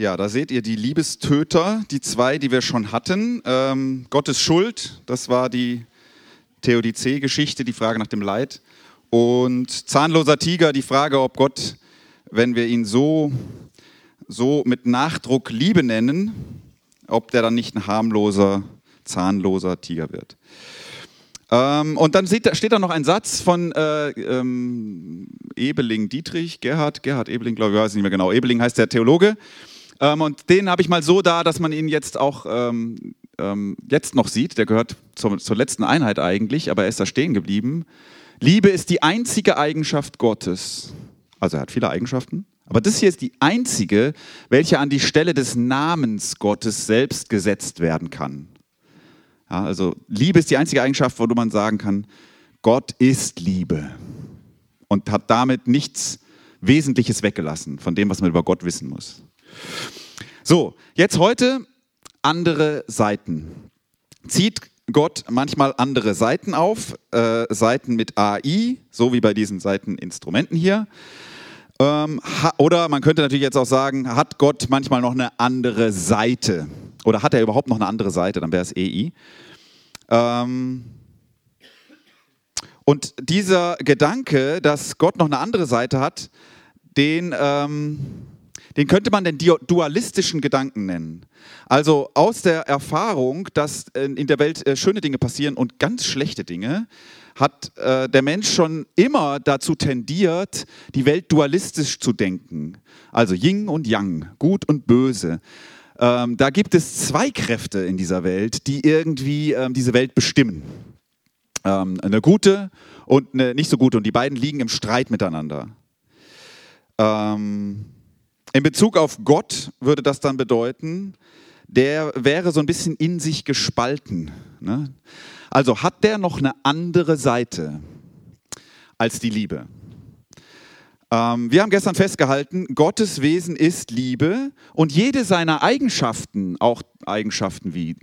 Ja, da seht ihr die Liebestöter, die zwei, die wir schon hatten. Gottes Schuld, das war die Theodizee-Geschichte, die Frage nach dem Leid. Und zahnloser Tiger, die Frage, ob Gott, wenn wir ihn so mit Nachdruck Liebe nennen, ob der dann nicht ein harmloser, zahnloser Tiger wird. Und dann steht da noch ein Satz von Ebeling-Dietrich, Gerhard Ebeling, glaube ich, weiß nicht mehr genau, Ebeling heißt der Theologe. Und den habe ich mal so da, dass man ihn jetzt auch jetzt noch sieht, der gehört zur letzten Einheit eigentlich, aber er ist da stehen geblieben. Liebe ist die einzige Eigenschaft Gottes. Also er hat viele Eigenschaften, aber das hier ist die einzige, welche an die Stelle des Namens Gottes selbst gesetzt werden kann. Ja, also Liebe ist die einzige Eigenschaft, wo man sagen kann, Gott ist Liebe und hat damit nichts Wesentliches weggelassen von dem, was man über Gott wissen muss. So, jetzt heute andere Seiten. Zieht Gott manchmal andere Saiten auf, Saiten mit AI, so wie bei diesen Saiteninstrumenten hier. Oder man könnte natürlich jetzt auch sagen, hat Gott manchmal noch eine andere Seite? Oder hat er überhaupt noch eine andere Seite? Dann wäre es EI. Und dieser Gedanke, dass Gott noch eine andere Seite hat, den könnte man den dualistischen Gedanken nennen. Also aus der Erfahrung, dass in der Welt schöne Dinge passieren und ganz schlechte Dinge, hat der Mensch schon immer dazu tendiert, die Welt dualistisch zu denken. Also Yin und Yang, Gut und Böse. Da gibt es zwei Kräfte in dieser Welt, die irgendwie diese Welt bestimmen. Eine gute und eine nicht so gute. Und die beiden liegen im Streit miteinander. In Bezug auf Gott würde das dann bedeuten, der wäre so ein bisschen in sich gespalten. Ne? Also hat der noch eine andere Seite als die Liebe? Wir haben gestern festgehalten, Gottes Wesen ist Liebe und jede seiner Eigenschaften, auch Eigenschaften wie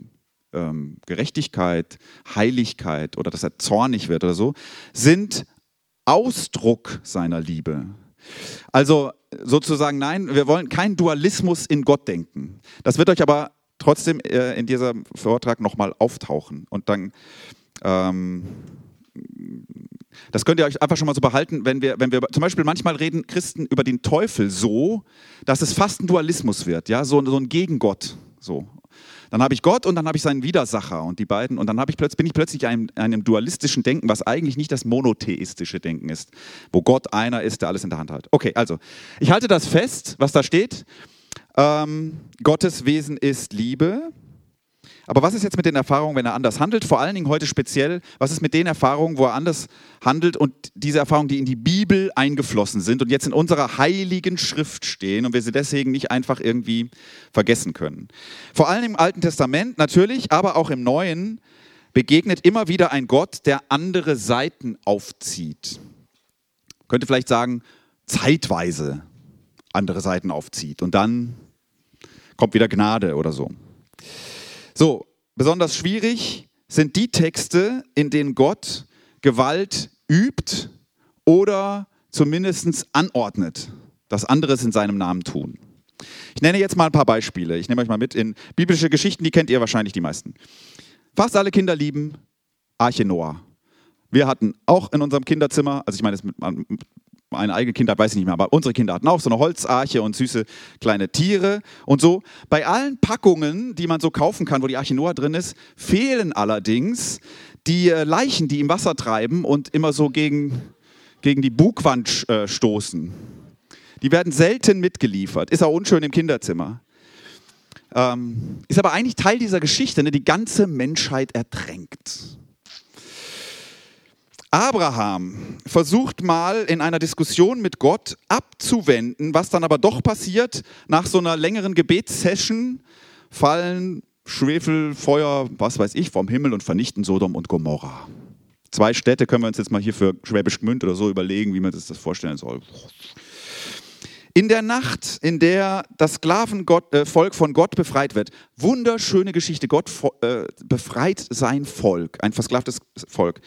Gerechtigkeit, Heiligkeit oder dass er zornig wird oder so, sind Ausdruck seiner Liebe. Also sozusagen, nein, wir wollen keinen Dualismus in Gott denken. Das wird euch aber trotzdem in diesem Vortrag nochmal auftauchen. Und dann, das könnt ihr euch einfach schon mal so behalten, wenn wir zum Beispiel manchmal reden Christen über den Teufel so, dass es fast ein Dualismus wird, ja, so ein Gegengott, so. Dann habe ich Gott und dann habe ich seinen Widersacher und die beiden und dann bin ich plötzlich einem dualistischen Denken, was eigentlich nicht das monotheistische Denken ist, wo Gott einer ist, der alles in der Hand hat. Okay, also ich halte das fest, was da steht. Gottes Wesen ist Liebe. Aber was ist jetzt mit den Erfahrungen, wenn er anders handelt? Vor allen Dingen heute speziell, was ist mit den Erfahrungen, wo er anders handelt und diese Erfahrungen, die in die Bibel eingeflossen sind und jetzt in unserer heiligen Schrift stehen und wir sie deswegen nicht einfach irgendwie vergessen können? Vor allem im Alten Testament natürlich, aber auch im Neuen begegnet immer wieder ein Gott, der andere Seiten aufzieht. Man könnte vielleicht sagen, zeitweise andere Seiten aufzieht und dann kommt wieder Gnade oder so. So, besonders schwierig sind die Texte, in denen Gott Gewalt übt oder zumindest anordnet, dass andere es in seinem Namen tun. Ich nenne jetzt mal ein paar Beispiele. Ich nehme euch mal mit in biblische Geschichten, die kennt ihr wahrscheinlich die meisten. Fast alle Kinder lieben Arche Noah. Wir hatten auch in unserem Kinderzimmer, also ich meine, meine eigene Kindheit weiß ich nicht mehr, aber unsere Kinder hatten auch so eine Holzarche und süße kleine Tiere und so. Bei allen Packungen, die man so kaufen kann, wo die Arche Noah drin ist, fehlen allerdings die Leichen, die im Wasser treiben und immer so gegen die Bugwand stoßen. Die werden selten mitgeliefert. Ist auch unschön im Kinderzimmer. Ist aber eigentlich Teil dieser Geschichte, ne? Die ganze Menschheit ertränkt. Abraham versucht mal in einer Diskussion mit Gott abzuwenden, was dann aber doch passiert. Nach so einer längeren Gebetssession fallen Schwefel, Feuer, was weiß ich, vom Himmel und vernichten Sodom und Gomorra. 2 Städte können wir uns jetzt mal hier für Schwäbisch Gmünd oder so überlegen, wie man sich das vorstellen soll. In der Nacht, in der das Sklavenvolk von Gott befreit wird, wunderschöne Geschichte, Gott befreit sein Volk, ein versklavtes Volk.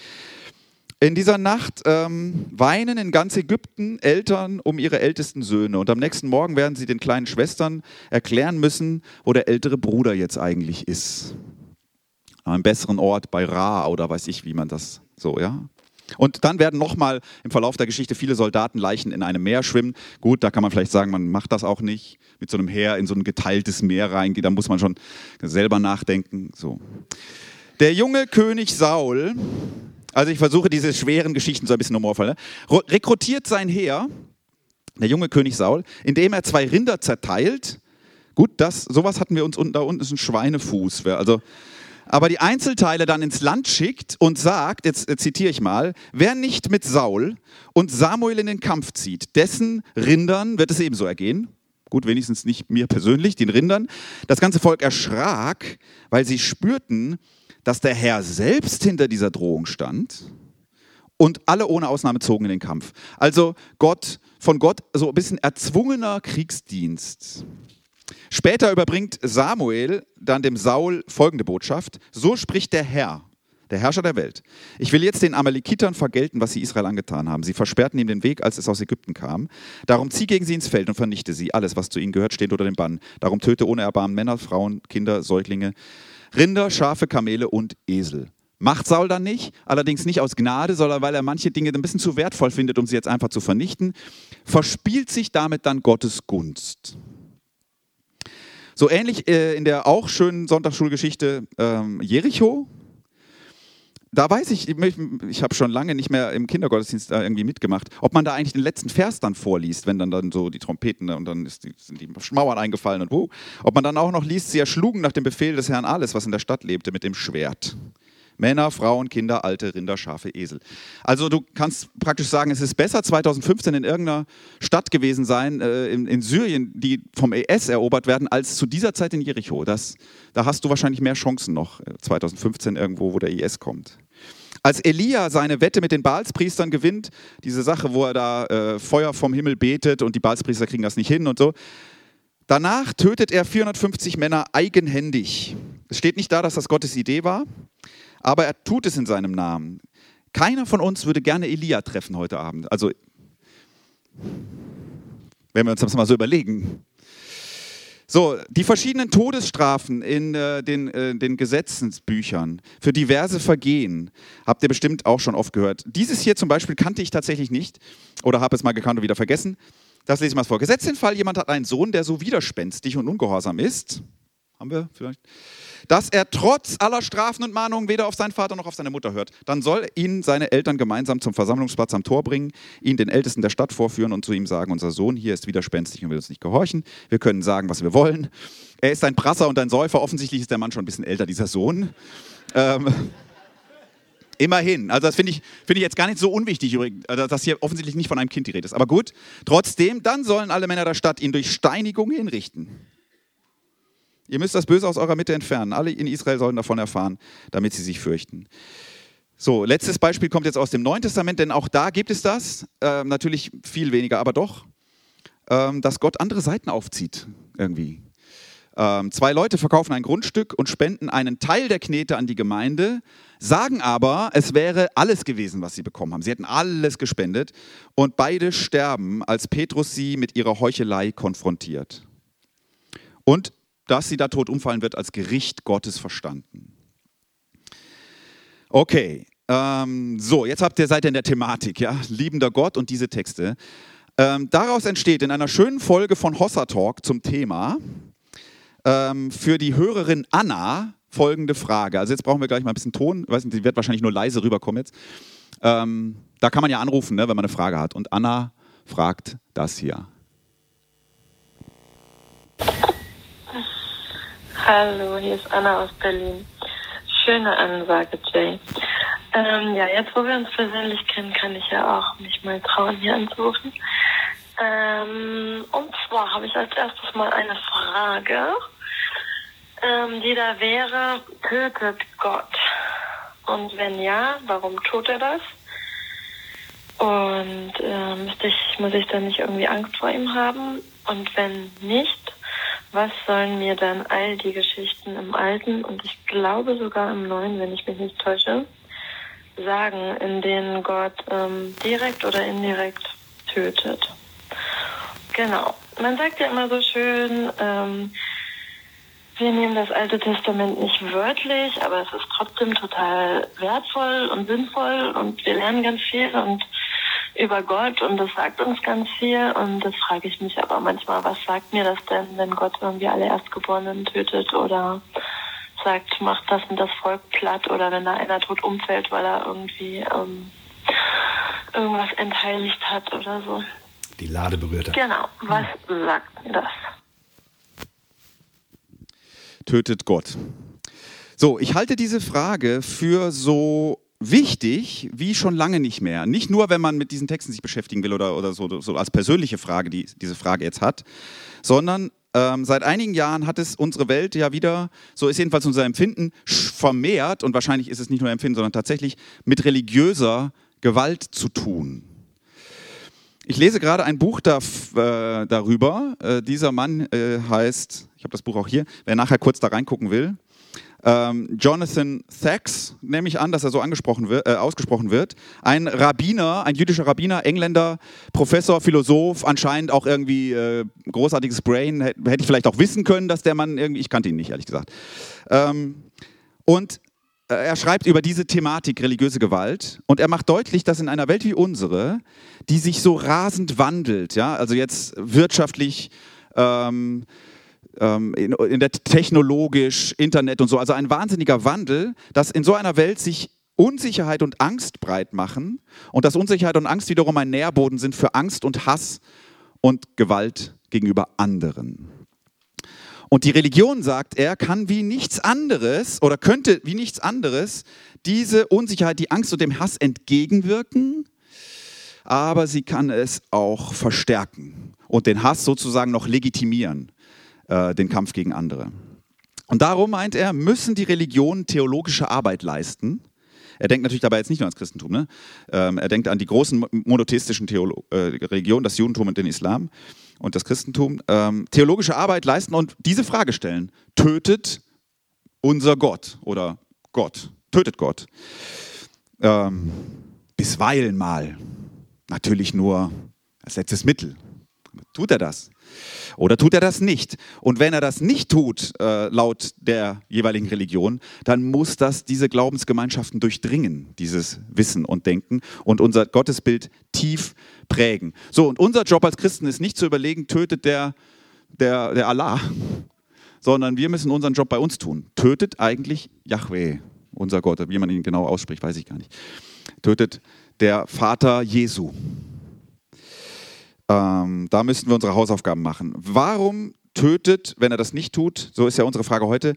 In dieser Nacht weinen in ganz Ägypten Eltern um ihre ältesten Söhne. Und am nächsten Morgen werden sie den kleinen Schwestern erklären müssen, wo der ältere Bruder jetzt eigentlich ist. An einem besseren Ort, bei Ra oder weiß ich, wie man das so, ja. Und dann werden nochmal im Verlauf der Geschichte viele Soldatenleichen in einem Meer schwimmen. Gut, da kann man vielleicht sagen, man macht das auch nicht. Mit so einem Heer in so ein geteiltes Meer reingeht, da muss man schon selber nachdenken. So. Der junge König Saul, also ich versuche diese schweren Geschichten so ein bisschen humorvoll, ne? Rekrutiert sein Heer, der junge König Saul, indem er 2 Rinder zerteilt. Gut, sowas hatten wir uns unten, da unten ist ein Schweinefuß. Also... aber die Einzelteile dann ins Land schickt und sagt, jetzt zitiere ich mal, wer nicht mit Saul und Samuel in den Kampf zieht, dessen Rindern wird es ebenso ergehen. Gut, wenigstens nicht mir persönlich, den Rindern. Das ganze Volk erschrak, weil sie spürten, dass der Herr selbst hinter dieser Drohung stand und alle ohne Ausnahme zogen in den Kampf. Also von Gott so ein bisschen erzwungener Kriegsdienst. Später überbringt Samuel dann dem Saul folgende Botschaft. So spricht der Herr, der Herrscher der Welt. Ich will jetzt den Amalekitern vergelten, was sie Israel angetan haben. Sie versperrten ihm den Weg, als es aus Ägypten kam. Darum zieh gegen sie ins Feld und vernichte sie. Alles, was zu ihnen gehört, steht unter dem Bann. Darum töte ohne Erbarmen Männer, Frauen, Kinder, Säuglinge, Rinder, Schafe, Kamele und Esel. Macht Saul dann nicht, allerdings nicht aus Gnade, sondern weil er manche Dinge ein bisschen zu wertvoll findet, um sie jetzt einfach zu vernichten. Verspielt sich damit dann Gottes Gunst. So ähnlich in der auch schönen Sonntagsschulgeschichte Jericho. Da weiß ich habe schon lange nicht mehr im Kindergottesdienst irgendwie mitgemacht, ob man da eigentlich den letzten Vers dann vorliest, wenn dann so die Trompeten und dann sind die Mauern eingefallen und ob man dann auch noch liest, sie erschlugen nach dem Befehl des Herrn alles, was in der Stadt lebte, mit dem Schwert. Männer, Frauen, Kinder, alte Rinder, Schafe, Esel. Also du kannst praktisch sagen, es ist besser 2015 in irgendeiner Stadt gewesen sein, in Syrien, die vom IS erobert werden, als zu dieser Zeit in Jericho. Da hast du wahrscheinlich mehr Chancen noch, 2015 irgendwo, wo der IS kommt. Als Elia seine Wette mit den Baalspriestern gewinnt, diese Sache, wo er da Feuer vom Himmel betet und die Baalspriester kriegen das nicht hin und so. Danach tötet er 450 Männer eigenhändig. Es steht nicht da, dass das Gottes Idee war. Aber er tut es in seinem Namen. Keiner von uns würde gerne Elia treffen heute Abend. Also, wenn wir uns das mal so überlegen. So, die verschiedenen Todesstrafen in den Gesetzesbüchern für diverse Vergehen, habt ihr bestimmt auch schon oft gehört. Dieses hier zum Beispiel kannte ich tatsächlich nicht oder habe es mal gekannt und wieder vergessen. Das lese ich mal vor. Gesetzt den Fall, jemand hat einen Sohn, der so widerspenstig und ungehorsam ist. Haben wir vielleicht? Dass er trotz aller Strafen und Mahnungen weder auf seinen Vater noch auf seine Mutter hört. Dann soll ihn seine Eltern gemeinsam zum Versammlungsplatz am Tor bringen, ihn den Ältesten der Stadt vorführen und zu ihm sagen, unser Sohn hier ist widerspenstig und will uns nicht gehorchen. Wir können sagen, was wir wollen. Er ist ein Prasser und ein Säufer. Offensichtlich ist der Mann schon ein bisschen älter, dieser Sohn. Immerhin. Also das finde ich jetzt gar nicht so unwichtig, übrigens, dass hier offensichtlich nicht von einem Kind die Rede ist. Aber gut, trotzdem, dann sollen alle Männer der Stadt ihn durch Steinigung hinrichten. Ihr müsst das Böse aus eurer Mitte entfernen. Alle in Israel sollen davon erfahren, damit sie sich fürchten. So, letztes Beispiel kommt jetzt aus dem Neuen Testament, denn auch da gibt es das. Natürlich viel weniger, aber doch, dass Gott andere Seiten aufzieht irgendwie. 2 Leute verkaufen ein Grundstück und spenden einen Teil der Knete an die Gemeinde, sagen aber, es wäre alles gewesen, was sie bekommen haben. Sie hätten alles gespendet und beide sterben, als Petrus sie mit ihrer Heuchelei konfrontiert. Und dass sie da tot umfallen wird, als Gericht Gottes verstanden. Okay, so, jetzt seid ihr in der Thematik, ja? Liebender Gott und diese Texte. Daraus entsteht in einer schönen Folge von Hossa Talk zum Thema für die Hörerin Anna folgende Frage. Also jetzt brauchen wir gleich mal ein bisschen Ton. Ich weiß nicht, die wird wahrscheinlich nur leise rüberkommen jetzt. Da kann man ja anrufen, ne, wenn man eine Frage hat. Und Anna fragt das hier. Hallo, hier ist Anna aus Berlin. Schöne Ansage, Jay. Ja, jetzt wo wir uns persönlich kennen, kann ich ja auch mich mal trauen, hier anzurufen. Und zwar habe ich als erstes mal eine Frage, die da wäre, tötet Gott? Und wenn ja, warum tut er das? Und muss ich dann nicht irgendwie Angst vor ihm haben? Und wenn nicht, was sollen mir dann all die Geschichten im Alten und ich glaube sogar im Neuen, wenn ich mich nicht täusche, Sagen, in denen Gott direkt oder indirekt tötet. Genau. Man sagt ja immer so schön, wir nehmen das Alte Testament nicht wörtlich, aber es ist trotzdem total wertvoll und sinnvoll und wir lernen ganz viel und über Gott und das sagt uns ganz viel und das frage ich mich aber manchmal, was sagt mir das denn, wenn Gott irgendwie alle Erstgeborenen tötet oder sagt, macht das und das Volk platt oder wenn da einer tot umfällt, weil er irgendwie irgendwas entheiligt hat oder so. Die Lade berührt hat. Genau, was sagt mir das? Tötet Gott. So, ich halte diese Frage für so wichtig wie schon lange nicht mehr. Nicht nur, wenn man mit diesen Texten sich beschäftigen will oder so als persönliche Frage, die diese Frage jetzt hat, sondern seit einigen Jahren hat es unsere Welt ja wieder, so ist jedenfalls unser Empfinden, vermehrt, und wahrscheinlich ist es nicht nur Empfinden, sondern tatsächlich mit religiöser Gewalt zu tun. Ich lese gerade ein Buch darüber. Dieser Mann heißt, ich habe das Buch auch hier, wer nachher kurz da reingucken will, Jonathan Sacks, nehme ich an, dass er so ausgesprochen wird. Ein Rabbiner, ein jüdischer Rabbiner, Engländer, Professor, Philosoph, anscheinend auch irgendwie großartiges Brain. Hätte ich vielleicht auch wissen können, dass der Mann irgendwie, ich kannte ihn nicht, ehrlich gesagt. Und er schreibt über diese Thematik religiöse Gewalt und er macht deutlich, dass in einer Welt wie unsere, die sich so rasend wandelt, ja, also jetzt wirtschaftlich, in der technologisch, Internet und so, also ein wahnsinniger Wandel, dass in so einer Welt sich Unsicherheit und Angst breit machen und dass Unsicherheit und Angst wiederum ein Nährboden sind für Angst und Hass und Gewalt gegenüber anderen. Und die Religion, sagt er, kann wie nichts anderes oder könnte wie nichts anderes diese Unsicherheit, die Angst und dem Hass entgegenwirken, aber sie kann es auch verstärken und den Hass sozusagen noch legitimieren. Den Kampf gegen andere. Und darum, meint er, müssen die Religionen theologische Arbeit leisten. Er denkt natürlich dabei jetzt nicht nur ans Christentum, ne? Er denkt an die großen monotheistischen Religionen, das Judentum und den Islam und das Christentum. Theologische Arbeit leisten und diese Frage stellen. Tötet unser Gott oder Gott? Tötet Gott. Bisweilen mal. Natürlich nur als letztes Mittel. Tut er das? Oder tut er das nicht? Und wenn er das nicht tut, laut der jeweiligen Religion, dann muss das diese Glaubensgemeinschaften durchdringen, dieses Wissen und Denken und unser Gottesbild tief prägen. So, und unser Job als Christen ist nicht zu überlegen, tötet der Allah, sondern wir müssen unseren Job bei uns tun. Tötet eigentlich Yahweh, unser Gott, wie man ihn genau ausspricht, weiß ich gar nicht. Tötet der Vater Jesu. Da müssten wir unsere Hausaufgaben machen. Warum tötet, wenn er das nicht tut, so ist ja unsere Frage heute,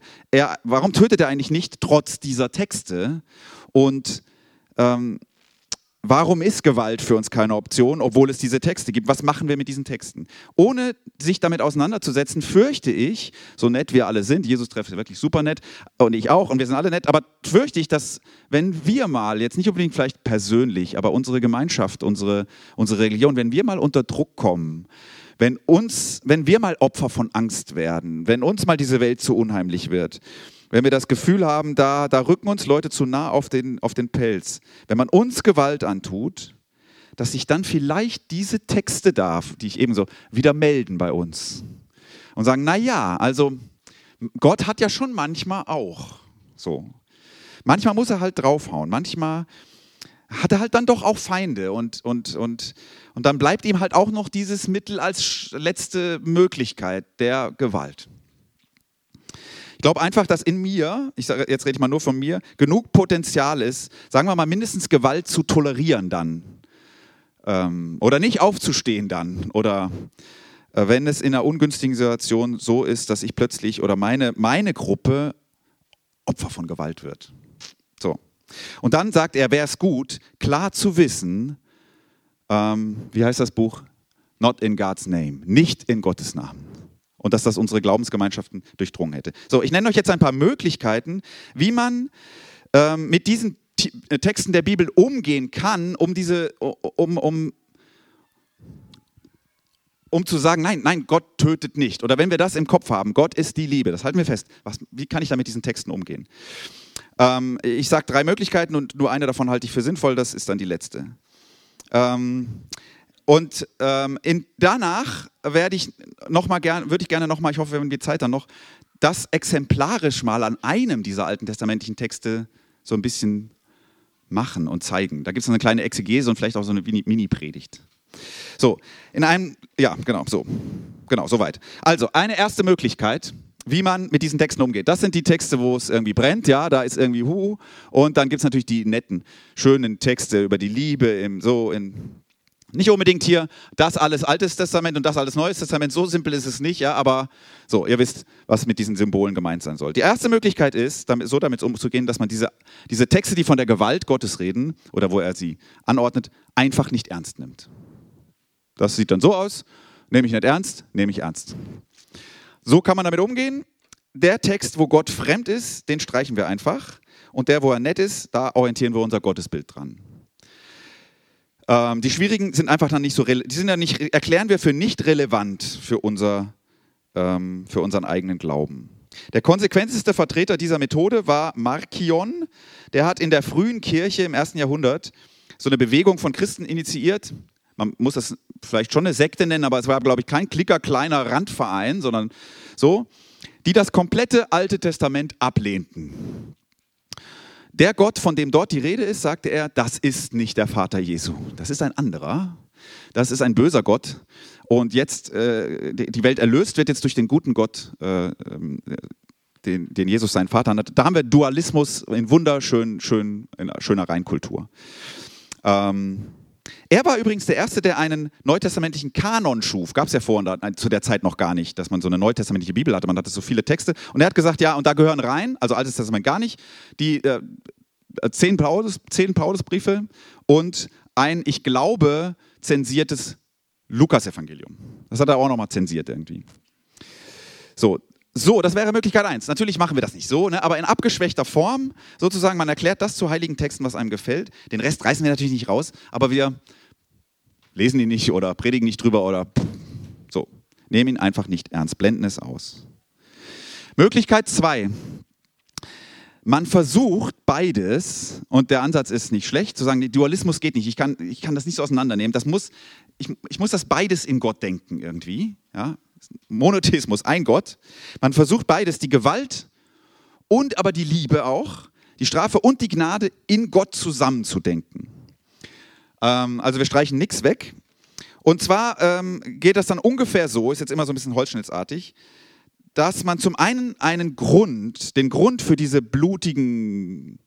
warum tötet er eigentlich nicht, trotz dieser Texte? Und warum ist Gewalt für uns keine Option, obwohl es diese Texte gibt? Was machen wir mit diesen Texten? Ohne sich damit auseinanderzusetzen, fürchte ich, so nett wir alle sind, Jesus trefft wirklich super nett und ich auch und wir sind alle nett, aber fürchte ich, dass wenn wir mal, jetzt nicht unbedingt vielleicht persönlich, aber unsere Gemeinschaft, unsere Religion, wenn wir mal unter Druck kommen, wenn wir mal Opfer von Angst werden, wenn uns mal diese Welt zu unheimlich wird, wenn wir das Gefühl haben, da rücken uns Leute zu nah auf den Pelz. Wenn man uns Gewalt antut, dass sich dann vielleicht diese Texte, die ich eben so, wieder melden bei uns. Und sagen, naja, also Gott hat ja schon manchmal auch so. Manchmal muss er halt draufhauen, manchmal hat er halt dann doch auch Feinde und dann bleibt ihm halt auch noch dieses Mittel als letzte Möglichkeit der Gewalt. Ich glaube einfach, dass in mir, jetzt rede ich mal nur von mir, genug Potenzial ist, sagen wir mal mindestens Gewalt zu tolerieren dann. Oder nicht aufzustehen dann. Oder wenn es in einer ungünstigen Situation so ist, dass ich plötzlich oder meine Gruppe Opfer von Gewalt wird. So. Und dann sagt er, wäre es gut, klar zu wissen, wie heißt das Buch? Not in God's Name. Nicht in Gottes Namen. Und dass das unsere Glaubensgemeinschaften durchdrungen hätte. So, ich nenne euch jetzt ein paar Möglichkeiten, wie man mit diesen Texten der Bibel umgehen kann, um zu sagen, nein, Gott tötet nicht. Oder wenn wir das im Kopf haben, Gott ist die Liebe, das halten wir fest. Wie kann ich da mit diesen Texten umgehen? Ich sage 3 Möglichkeiten und nur eine davon halte ich für sinnvoll, das ist dann die letzte. Danach würde ich gerne nochmal, ich hoffe, wir haben die Zeit dann noch, das exemplarisch mal an einem dieser alten testamentlichen Texte so ein bisschen machen und zeigen. Da gibt es eine kleine Exegese und vielleicht auch so eine Mini-Predigt. So, soweit. Also, eine erste Möglichkeit, wie man mit diesen Texten umgeht. Das sind die Texte, wo es irgendwie brennt, ja, da ist irgendwie und dann gibt es natürlich die netten, schönen Texte über die Liebe, nicht unbedingt hier, das alles Altes Testament und das alles Neues Testament, so simpel ist es nicht, ja, aber so, ihr wisst, was mit diesen Symbolen gemeint sein soll. Die erste Möglichkeit ist, damit umzugehen, dass man diese Texte, die von der Gewalt Gottes reden oder wo er sie anordnet, einfach nicht ernst nimmt. Das sieht dann so aus, nehme ich nicht ernst, nehme ich ernst. So kann man damit umgehen. Der Text, wo Gott fremd ist, den streichen wir einfach und der, wo er nett ist, da orientieren wir unser Gottesbild dran. Die schwierigen sind einfach dann nicht so relevant, erklären wir für nicht relevant für unseren eigenen Glauben. Der konsequenteste Vertreter dieser Methode war Markion. Der hat in der frühen Kirche im 1. Jahrhundert so eine Bewegung von Christen initiiert. Man muss das vielleicht schon eine Sekte nennen, aber es war, glaube ich, kein kleiner Randverein, sondern so, die das komplette Alte Testament ablehnten. Der Gott, von dem dort die Rede ist, sagte er, das ist nicht der Vater Jesu. Das ist ein anderer. Das ist ein böser Gott. Und jetzt, die Welt erlöst wird jetzt durch den guten Gott, den Jesus seinen Vater nannte. Da haben wir Dualismus in schöner Reinkultur. Er war übrigens der Erste, der einen neutestamentlichen Kanon schuf. Gab es ja zu der Zeit noch gar nicht, dass man so eine neutestamentliche Bibel hatte. Man hatte so viele Texte. Und er hat gesagt, ja, und da gehören rein, also Altes Testament gar nicht, die 10 Paulusbriefe und ein, ich glaube, zensiertes Lukas-Evangelium. Das hat er auch nochmal zensiert irgendwie. So, das wäre Möglichkeit 1. Natürlich machen wir das nicht so, ne? Aber in abgeschwächter Form sozusagen. Man erklärt das zu heiligen Texten, was einem gefällt. Den Rest reißen wir natürlich nicht raus, aber wir lesen ihn nicht oder predigen nicht drüber oder so. Nehmen ihn einfach nicht ernst, blenden es aus. Möglichkeit 2. Man versucht beides und der Ansatz ist nicht schlecht, zu sagen, Dualismus geht nicht, ich kann das nicht so auseinandernehmen. Ich muss das beides in Gott denken irgendwie, ja. Monotheismus, ein Gott. Man versucht beides, die Gewalt und aber die Liebe auch, die Strafe und die Gnade in Gott zusammenzudenken. Also wir streichen nichts weg. Und zwar geht das dann ungefähr so, ist jetzt immer so ein bisschen holzschnittsartig, dass man zum einen den Grund für diese blutigen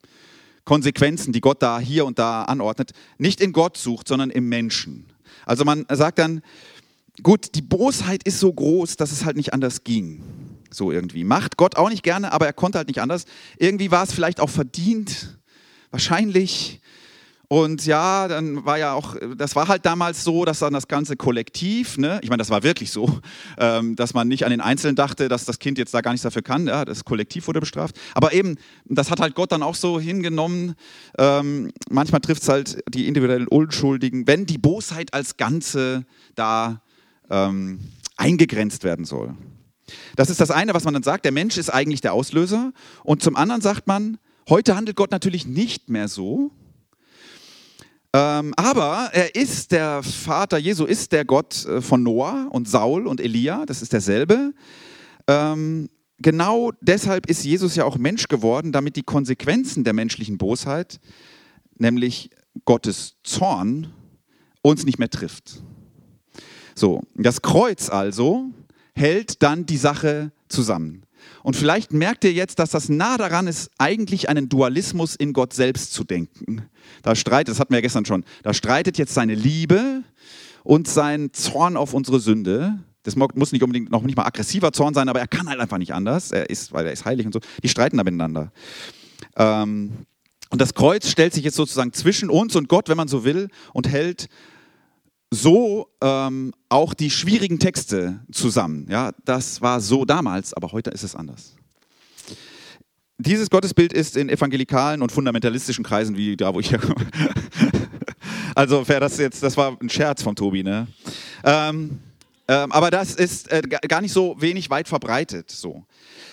Konsequenzen, die Gott da hier und da anordnet, nicht in Gott sucht, sondern im Menschen. Also man sagt dann, gut, die Bosheit ist so groß, dass es halt nicht anders ging. So irgendwie. Macht Gott auch nicht gerne, aber er konnte halt nicht anders. Irgendwie war es vielleicht auch verdient, wahrscheinlich. Und ja, dann war ja auch, das war halt damals so, dass dann das ganze Kollektiv, ne, ich meine, das war wirklich so, dass man nicht an den Einzelnen dachte, dass das Kind jetzt da gar nichts dafür kann, ja, das Kollektiv wurde bestraft. Aber eben, das hat halt Gott dann auch so hingenommen, manchmal trifft es halt die individuellen Unschuldigen, wenn die Bosheit als Ganze da eingegrenzt werden soll. Das ist das eine, was man dann sagt, der Mensch ist eigentlich der Auslöser. Und zum anderen sagt man, heute handelt Gott natürlich nicht mehr so, aber er ist der Vater Jesu, ist der Gott von Noah und Saul und Elia, das ist derselbe. Genau deshalb ist Jesus ja auch Mensch geworden, damit die Konsequenzen der menschlichen Bosheit, nämlich Gottes Zorn, uns nicht mehr trifft. So, das Kreuz also hält dann die Sache zusammen. Und vielleicht merkt ihr jetzt, dass das nah daran ist, eigentlich einen Dualismus in Gott selbst zu denken. Das hatten wir ja gestern schon, da streitet jetzt seine Liebe und sein Zorn auf unsere Sünde. Das muss nicht unbedingt noch nicht mal aggressiver Zorn sein, aber er kann halt einfach nicht anders. Weil er ist heilig und so. Die streiten da miteinander. Und das Kreuz stellt sich jetzt sozusagen zwischen uns und Gott, wenn man so will, und hält so auch die schwierigen Texte zusammen. Ja, das war so damals, aber heute ist es anders. Dieses Gottesbild ist in evangelikalen und fundamentalistischen Kreisen, wie da, wo ich herkomme. Also, das war ein Scherz von Tobi, ne? Aber das ist gar nicht so wenig weit verbreitet. So.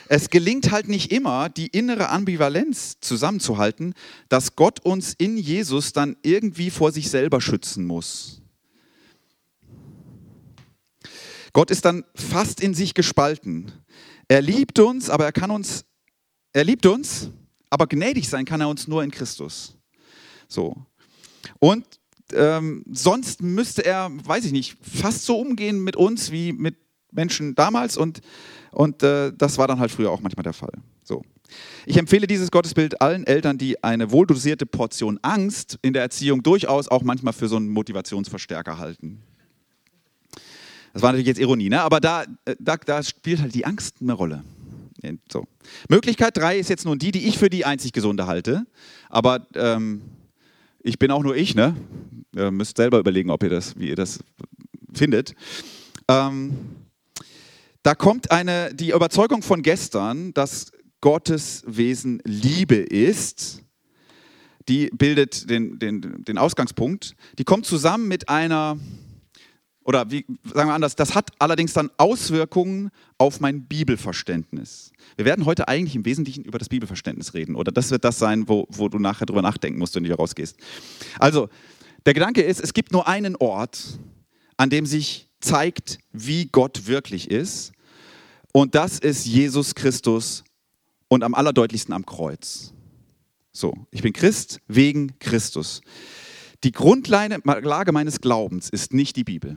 Es gelingt halt nicht immer, die innere Ambivalenz zusammenzuhalten, dass Gott uns in Jesus dann irgendwie vor sich selber schützen muss. Gott ist dann fast in sich gespalten. Er liebt uns, aber aber gnädig sein kann er uns nur in Christus. So. Und sonst müsste er, weiß ich nicht, fast so umgehen mit uns wie mit Menschen damals und das war dann halt früher auch manchmal der Fall. So. Ich empfehle dieses Gottesbild allen Eltern, die eine wohldosierte Portion Angst in der Erziehung durchaus auch manchmal für so einen Motivationsverstärker halten. Das war natürlich jetzt Ironie, ne? Aber da spielt halt die Angst eine Rolle. So. Möglichkeit 3 ist jetzt nun die ich für die einzig gesunde halte, aber ich bin auch nur ich, ne? Ihr müsst selber überlegen, wie ihr das findet. Da kommt die Überzeugung von gestern, dass Gottes Wesen Liebe ist, die bildet den Ausgangspunkt. Die kommt zusammen mit das hat allerdings dann Auswirkungen auf mein Bibelverständnis. Wir werden heute eigentlich im Wesentlichen über das Bibelverständnis reden, oder das wird das sein, wo du nachher drüber nachdenken musst, wenn du hier rausgehst. Also, der Gedanke ist, es gibt nur einen Ort, an dem sich zeigt, wie Gott wirklich ist, und das ist Jesus Christus und am allerdeutlichsten am Kreuz. So, ich bin Christ wegen Christus. Die Grundlage meines Glaubens ist nicht die Bibel,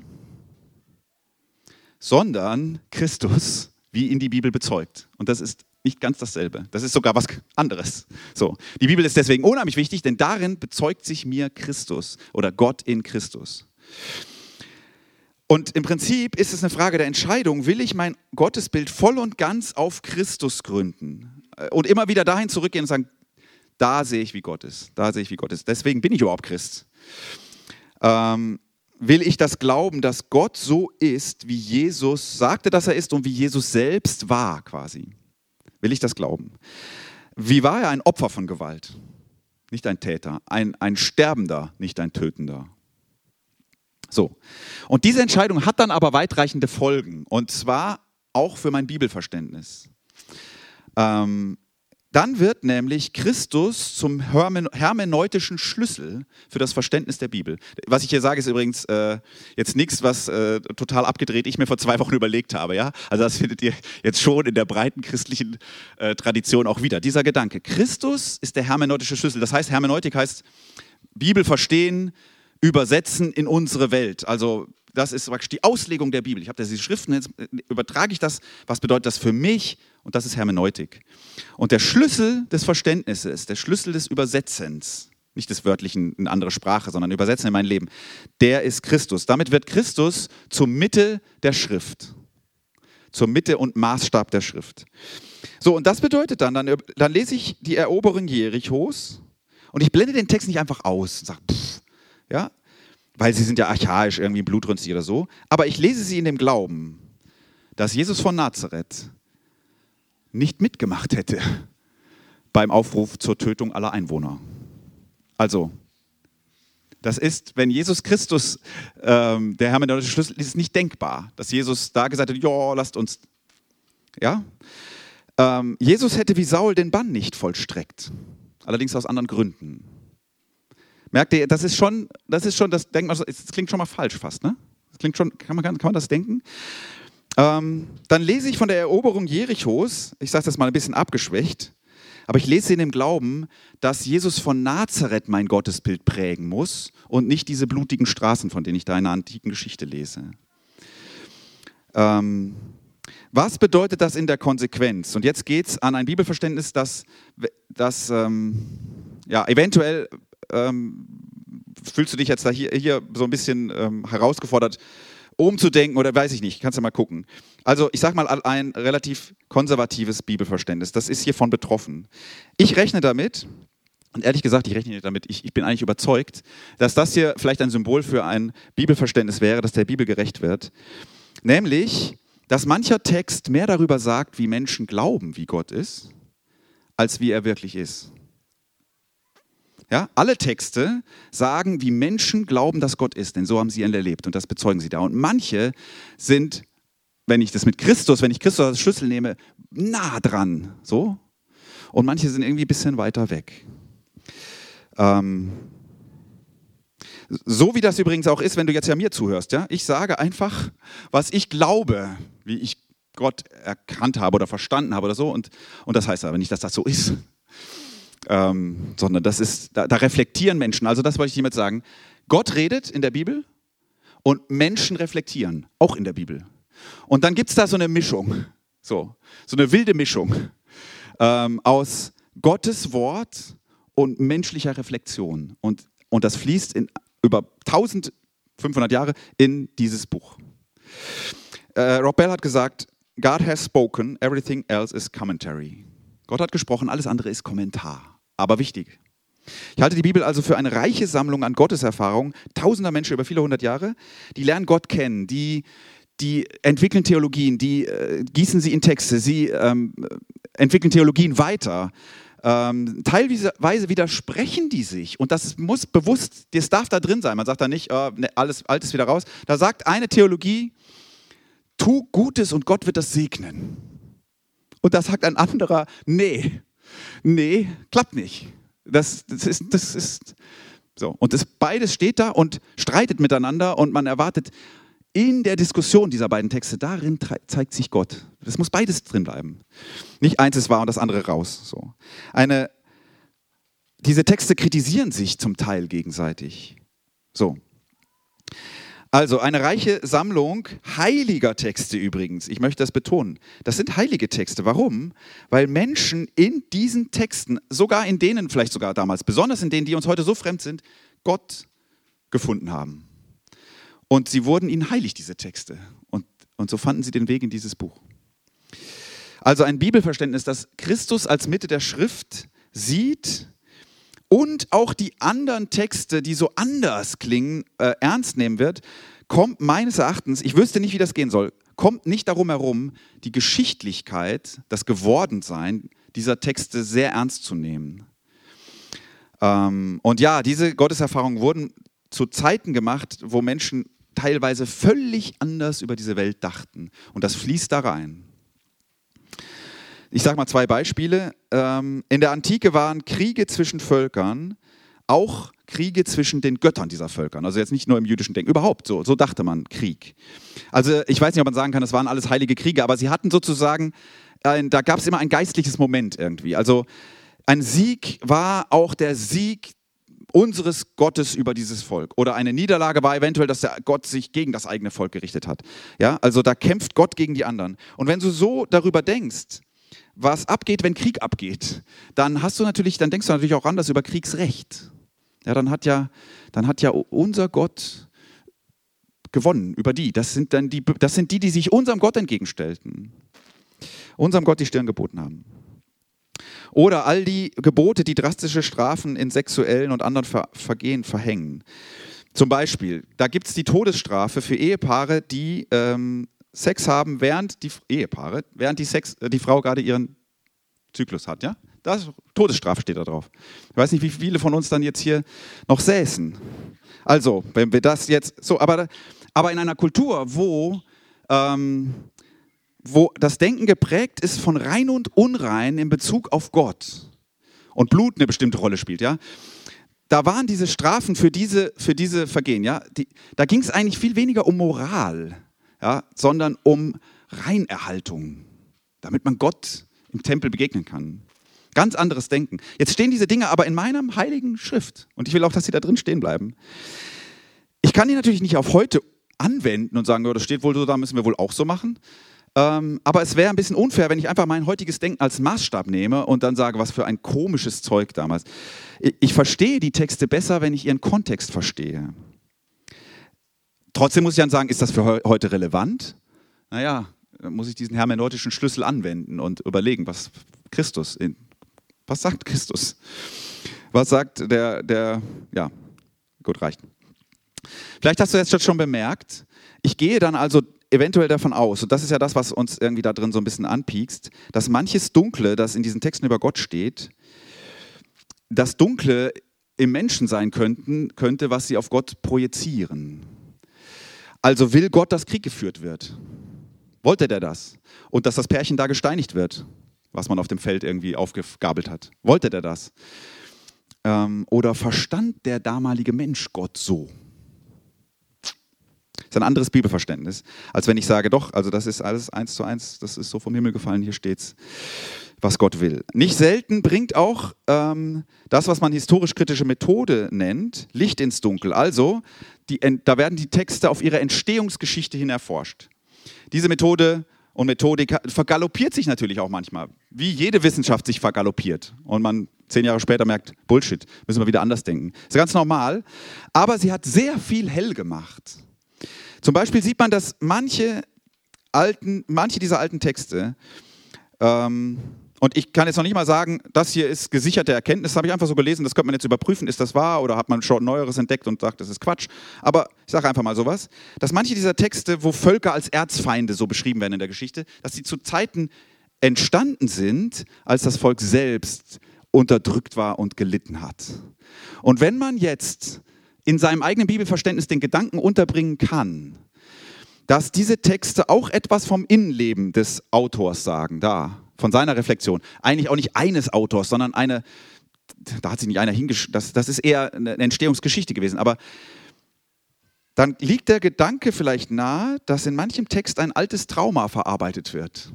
sondern Christus, wie ihn die Bibel bezeugt. Und das ist nicht ganz dasselbe. Das ist sogar was anderes. So. Die Bibel ist deswegen unheimlich wichtig, denn darin bezeugt sich mir Christus oder Gott in Christus. Und im Prinzip ist es eine Frage der Entscheidung, will ich mein Gottesbild voll und ganz auf Christus gründen und immer wieder dahin zurückgehen und sagen, da sehe ich, wie Gott ist. Da sehe ich, wie Gott ist. Deswegen bin ich überhaupt Christ. Will ich das glauben, dass Gott so ist, wie Jesus sagte, dass er ist und wie Jesus selbst war quasi? Will ich das glauben? Wie war er ein Opfer von Gewalt? Nicht ein Täter, ein Sterbender, nicht ein Tötender. So. Und diese Entscheidung hat dann aber weitreichende Folgen. Und zwar auch für mein Bibelverständnis. Dann wird nämlich Christus zum hermeneutischen Schlüssel für das Verständnis der Bibel. Was ich hier sage, ist übrigens jetzt nichts, was total abgedreht ich mir vor 2 Wochen überlegt habe. Ja? Also das findet ihr jetzt schon in der breiten christlichen Tradition auch wieder. Dieser Gedanke, Christus ist der hermeneutische Schlüssel. Das heißt, Hermeneutik heißt Bibel verstehen, übersetzen in unsere Welt. Also das ist praktisch die Auslegung der Bibel. Ich habe diese Schriften, jetzt übertrage ich das, was bedeutet das für mich? Und das ist Hermeneutik. Und der Schlüssel des Verständnisses, der Schlüssel des Übersetzens, nicht des Wörtlichen in andere Sprache, sondern Übersetzen in mein Leben, der ist Christus. Damit wird Christus zur Mitte der Schrift. Zur Mitte und Maßstab der Schrift. So, und das bedeutet dann lese ich die Eroberung Jerichos und ich blende den Text nicht einfach aus und sage, ja, weil sie sind ja archaisch, irgendwie blutrünstig oder so. Aber ich lese sie in dem Glauben, dass Jesus von Nazareth nicht mitgemacht hätte beim Aufruf zur Tötung aller Einwohner. Also, das ist, wenn Jesus Christus der hermeneutische Schlüssel ist, nicht denkbar, dass Jesus da gesagt hat, ja, lasst uns, ja. Jesus hätte wie Saul den Bann nicht vollstreckt, allerdings aus anderen Gründen. Merkt ihr, das ist schon das Denken, das klingt schon mal falsch fast, ne? Das klingt schon, kann man das denken? Dann lese ich von der Eroberung Jerichos, ich sage das mal ein bisschen abgeschwächt, aber ich lese in dem Glauben, dass Jesus von Nazareth mein Gottesbild prägen muss und nicht diese blutigen Straßen, von denen ich da in der antiken Geschichte lese. Was bedeutet das in der Konsequenz? Und jetzt geht es an ein Bibelverständnis, eventuell fühlst du dich jetzt da hier so ein bisschen herausgefordert, umzudenken oder weiß ich nicht, kannst du mal gucken. Also ich sag mal, ein relativ konservatives Bibelverständnis, das ist hiervon betroffen. Ich rechne damit, und ehrlich gesagt, ich bin eigentlich überzeugt, dass das hier vielleicht ein Symbol für ein Bibelverständnis wäre, das der Bibel gerecht wird. Nämlich, dass mancher Text mehr darüber sagt, wie Menschen glauben, wie Gott ist, als wie er wirklich ist. Ja? Alle Texte sagen, wie Menschen glauben, dass Gott ist, denn so haben sie ihn erlebt und das bezeugen sie da. Und manche sind, wenn ich Christus als Schlüssel nehme, nah dran, so. Und manche sind irgendwie ein bisschen weiter weg. So wie das übrigens auch ist, wenn du jetzt ja mir zuhörst. Ja? Ich sage einfach, was ich glaube, wie ich Gott erkannt habe oder verstanden habe oder so. Und das heißt aber nicht, dass das so ist. Sondern das ist, da reflektieren Menschen. Also das wollte ich hiermit sagen. Gott redet in der Bibel und Menschen reflektieren, auch in der Bibel. Und dann gibt es da so eine Mischung, so eine wilde Mischung aus Gottes Wort und menschlicher Reflexion. Und das fließt über 1500 Jahre in dieses Buch. Rob Bell hat gesagt, God has spoken, everything else is commentary. Gott hat gesprochen, alles andere ist Kommentar. Aber wichtig. Ich halte die Bibel also für eine reiche Sammlung an Gotteserfahrungen. Tausender Menschen über viele hundert Jahre, die lernen Gott kennen, die entwickeln Theologien, die gießen sie in Texte, sie entwickeln Theologien weiter. Teilweise widersprechen die sich und das muss bewusst, das darf da drin sein, man sagt da nicht, alles Altes wieder raus, da sagt eine Theologie, tu Gutes und Gott wird das segnen. Und da sagt ein anderer, nee, klappt nicht. Das ist so. Und beides steht da und streitet miteinander und man erwartet, in der Diskussion dieser beiden Texte, darin zeigt sich Gott. Es muss beides drin bleiben. Nicht eins ist wahr und das andere raus. So. Diese Texte kritisieren sich zum Teil gegenseitig. So. Also eine reiche Sammlung heiliger Texte übrigens. Ich möchte das betonen. Das sind heilige Texte. Warum? Weil Menschen in diesen Texten, sogar in denen vielleicht sogar damals, besonders in denen, die uns heute so fremd sind, Gott gefunden haben. Und sie wurden ihnen heilig, diese Texte. Und so fanden sie den Weg in dieses Buch. Also ein Bibelverständnis, das Christus als Mitte der Schrift sieht und auch die anderen Texte, die so anders klingen, ernst nehmen wird, kommt meines Erachtens, ich wüsste nicht, wie das gehen soll, kommt nicht darum herum, die Geschichtlichkeit, das Gewordensein dieser Texte sehr ernst zu nehmen. Und ja, diese Gotteserfahrungen wurden zu Zeiten gemacht, wo Menschen teilweise völlig anders über diese Welt dachten. Und das fließt da rein. Ich sage mal zwei Beispiele. In der Antike waren Kriege zwischen Völkern auch Kriege zwischen den Göttern dieser Völkern. Also jetzt nicht nur im jüdischen Denken, überhaupt so dachte man Krieg. Also ich weiß nicht, ob man sagen kann, das waren alles heilige Kriege, aber sie hatten sozusagen, da gab es immer ein geistliches Moment irgendwie. Also ein Sieg war auch der Sieg unseres Gottes über dieses Volk. Oder eine Niederlage war eventuell, dass der Gott sich gegen das eigene Volk gerichtet hat. Ja, also da kämpft Gott gegen die anderen. Und wenn du so darüber denkst, was abgeht, wenn Krieg abgeht, dann denkst du natürlich auch anders über Kriegsrecht. Ja, dann hat ja unser Gott gewonnen über die. Das sind die sich unserem Gott entgegenstellten. Unserem Gott die Stirn geboten haben. Oder all die Gebote, die drastische Strafen in sexuellen und anderen Vergehen verhängen. Zum Beispiel, da gibt es die Todesstrafe für Ehepaare, die Sex haben, während die Frau gerade ihren Zyklus hat. Ja? Das Todesstrafe steht da drauf. Ich weiß nicht, wie viele von uns dann jetzt hier noch säßen. Also, wenn wir das jetzt so, aber in einer Kultur, wo das Denken geprägt ist von rein und unrein in Bezug auf Gott und Blut eine bestimmte Rolle spielt, ja, da waren diese Strafen für diese Vergehen, ja, da ging es eigentlich viel weniger um Moral, ja, sondern um Reinerhaltung, damit man Gott im Tempel begegnen kann. Ganz anderes Denken. Jetzt stehen diese Dinge aber in meinem heiligen Schrift und ich will auch, dass sie da drin stehen bleiben. Ich kann die natürlich nicht auf heute anwenden und sagen, ja, das steht wohl so, da müssen wir wohl auch so machen. Aber es wäre ein bisschen unfair, wenn ich einfach mein heutiges Denken als Maßstab nehme und dann sage, was für ein komisches Zeug damals. Ich verstehe die Texte besser, wenn ich ihren Kontext verstehe. Trotzdem muss ich dann sagen, ist das für heute relevant? Naja, dann muss ich diesen hermeneutischen Schlüssel anwenden und überlegen, was sagt Christus? Was sagt ja, gut, reicht. Vielleicht hast du jetzt schon bemerkt, ich gehe dann also eventuell davon aus, und das ist ja das, was uns irgendwie da drin so ein bisschen anpiekst, dass manches Dunkle, das in diesen Texten über Gott steht, das Dunkle im Menschen sein könnte, was sie auf Gott projizieren. Also will Gott, dass Krieg geführt wird? Wollte der das? Und dass das Pärchen da gesteinigt wird, was man auf dem Feld irgendwie aufgegabelt hat. Wollte der das? Oder verstand der damalige Mensch Gott so? Das ist ein anderes Bibelverständnis, als wenn ich sage, doch, also das ist alles 1:1, das ist so vom Himmel gefallen, hier steht's, was Gott will. Nicht selten bringt auch das, was man historisch-kritische Methode nennt, Licht ins Dunkel. Also, da werden die Texte auf ihre Entstehungsgeschichte hin erforscht. Diese Methode und Methodik vergaloppiert sich natürlich auch manchmal, wie jede Wissenschaft sich vergaloppiert. Und man 10 Jahre später merkt, Bullshit, müssen wir wieder anders denken. Das ist ganz normal, aber sie hat sehr viel hell gemacht. Zum Beispiel sieht man, dass manche dieser alten Texte, und ich kann jetzt noch nicht mal sagen, das hier ist gesicherte Erkenntnis, das habe ich einfach so gelesen, das könnte man jetzt überprüfen, ist das wahr oder hat man schon Neueres entdeckt und sagt, das ist Quatsch. Aber ich sage einfach mal sowas, dass manche dieser Texte, wo Völker als Erzfeinde so beschrieben werden in der Geschichte, dass sie zu Zeiten entstanden sind, als das Volk selbst unterdrückt war und gelitten hat. Und wenn man jetzt in seinem eigenen Bibelverständnis den Gedanken unterbringen kann, dass diese Texte auch etwas vom Innenleben des Autors sagen, da, von seiner Reflexion. Eigentlich auch nicht eines Autors, sondern da hat sich nicht einer hingeschrieben, das ist eher eine Entstehungsgeschichte gewesen, aber dann liegt der Gedanke vielleicht nahe, dass in manchem Text ein altes Trauma verarbeitet wird.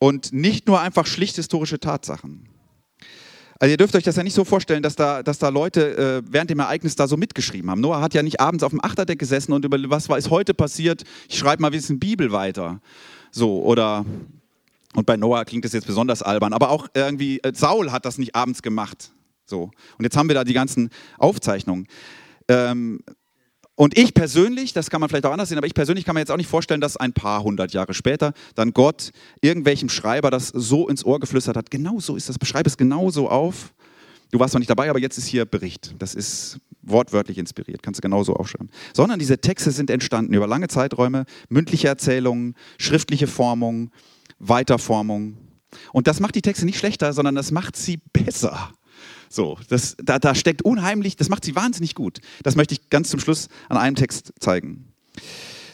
Und nicht nur einfach schlicht historische Tatsachen. Also ihr dürft euch das ja nicht so vorstellen, dass da Leute während dem Ereignis da so mitgeschrieben haben. Noah hat ja nicht abends auf dem Achterdeck gesessen und über was ist heute passiert, ich schreibe mal ein bisschen Bibel weiter. So, oder, und bei Noah klingt das jetzt besonders albern, aber auch irgendwie Saul hat das nicht abends gemacht. So, und jetzt haben wir da die ganzen Aufzeichnungen. Und ich persönlich, das kann man vielleicht auch anders sehen, aber ich persönlich kann mir jetzt auch nicht vorstellen, dass ein paar 100 Jahre später dann Gott irgendwelchem Schreiber das so ins Ohr geflüstert hat. Genau so ist das, beschreib es genau so auf. Du warst noch nicht dabei, aber jetzt ist hier Bericht. Das ist wortwörtlich inspiriert, kannst du genauso aufschreiben. Sondern diese Texte sind entstanden über lange Zeiträume, mündliche Erzählungen, schriftliche Formung, Weiterformung. Und das macht die Texte nicht schlechter, sondern das macht sie besser. So, da steckt unheimlich, das macht sie wahnsinnig gut. Das möchte ich ganz zum Schluss an einem Text zeigen.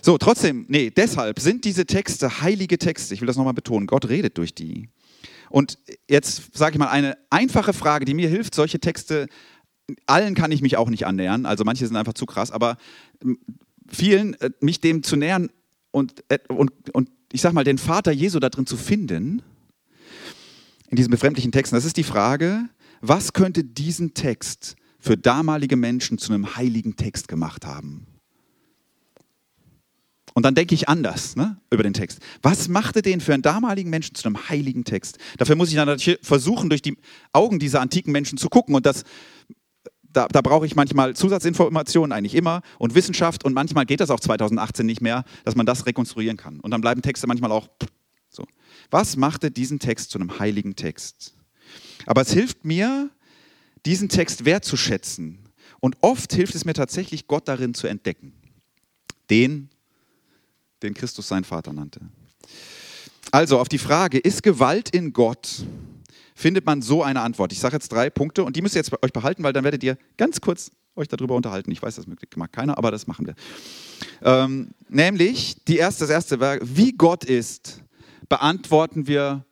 So, deshalb sind diese Texte heilige Texte. Ich will das nochmal betonen, Gott redet durch die. Und jetzt sage ich mal eine einfache Frage, die mir hilft, solche Texte, allen kann ich mich auch nicht annähern, also manche sind einfach zu krass, aber vielen, mich dem zu nähern und ich sag mal, den Vater Jesu da drin zu finden, in diesen befremdlichen Texten, das ist die Frage, was könnte diesen Text für damalige Menschen zu einem heiligen Text gemacht haben? Und dann denke ich anders, ne, über den Text. Was machte den für einen damaligen Menschen zu einem heiligen Text? Dafür muss ich dann natürlich versuchen, durch die Augen dieser antiken Menschen zu gucken. Und da brauche ich manchmal Zusatzinformationen, eigentlich immer, und Wissenschaft. Und manchmal geht das auch 2018 nicht mehr, dass man das rekonstruieren kann. Und dann bleiben Texte manchmal auch so. Was machte diesen Text zu einem heiligen Text? Aber es hilft mir, diesen Text wertzuschätzen. Und oft hilft es mir tatsächlich, Gott darin zu entdecken. Den Christus seinen Vater nannte. Also auf die Frage, ist Gewalt in Gott, findet man so eine Antwort. Ich sage jetzt 3 Punkte und die müsst ihr jetzt bei euch behalten, weil dann werdet ihr ganz kurz euch darüber unterhalten. Ich weiß, das mag keiner, aber das machen wir. Nämlich, das erste Werk, wie Gott ist, beantworten wir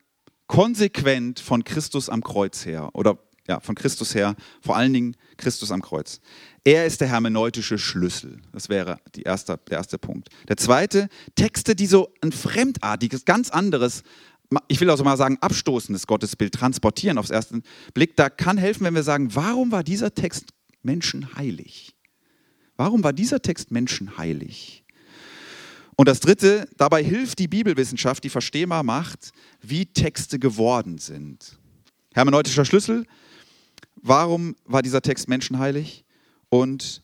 konsequent von Christus am Kreuz her. Oder ja, von Christus her, vor allen Dingen Christus am Kreuz. Er ist der hermeneutische Schlüssel. Das wäre der erste Punkt. Der zweite, Texte, die so ein fremdartiges, ganz anderes, ich will auch so mal sagen, abstoßendes Gottesbild transportieren aufs ersten Blick. Da kann helfen, wenn wir sagen, warum war dieser Text Menschen heilig? Warum war dieser Text Menschen heilig? Und das dritte, dabei hilft die Bibelwissenschaft, die verstehbar macht, wie Texte geworden sind. Hermeneutischer Schlüssel, warum war dieser Text menschenheilig? Und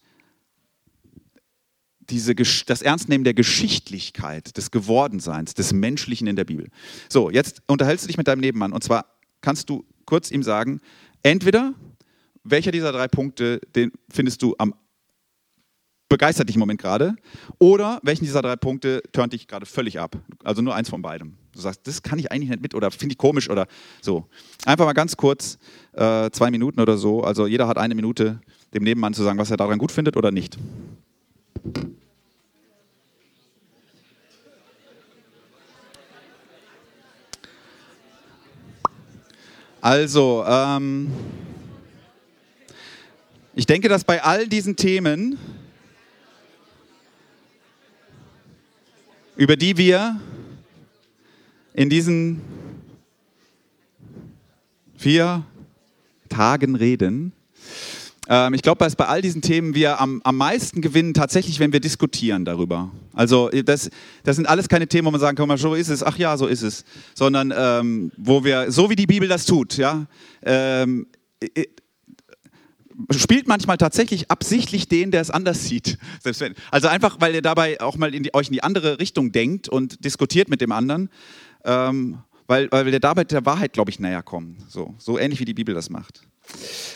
das Ernstnehmen der Geschichtlichkeit, des Gewordenseins, des Menschlichen in der Bibel. So, jetzt unterhältst du dich mit deinem Nebenmann. Und zwar kannst du kurz ihm sagen, entweder welcher dieser 3 Punkte, den findest du am begeistert dich im Moment gerade? Oder welchen dieser drei Punkte turnt dich gerade völlig ab? Also nur eins von beidem. Du sagst, das kann ich eigentlich nicht mit oder finde ich komisch oder so. Einfach mal ganz kurz, 2 Minuten oder so. Also jeder hat 1 Minute, dem Nebenmann zu sagen, was er daran gut findet oder nicht. Also, ich denke, dass bei all diesen Themen, über die wir in diesen 4 Tagen reden, ich glaube, dass bei all diesen Themen wir am meisten gewinnen, tatsächlich, wenn wir diskutieren darüber. Also das sind alles keine Themen, wo man sagen kann, so ist es, ach ja, so ist es. Sondern wo wir, so wie die Bibel das tut, ja, spielt manchmal tatsächlich absichtlich den, der es anders sieht. Also einfach, weil ihr dabei auch mal euch in die andere Richtung denkt und diskutiert mit dem anderen, weil wir dabei der Wahrheit, glaube ich, näher kommen. So ähnlich, wie die Bibel das macht.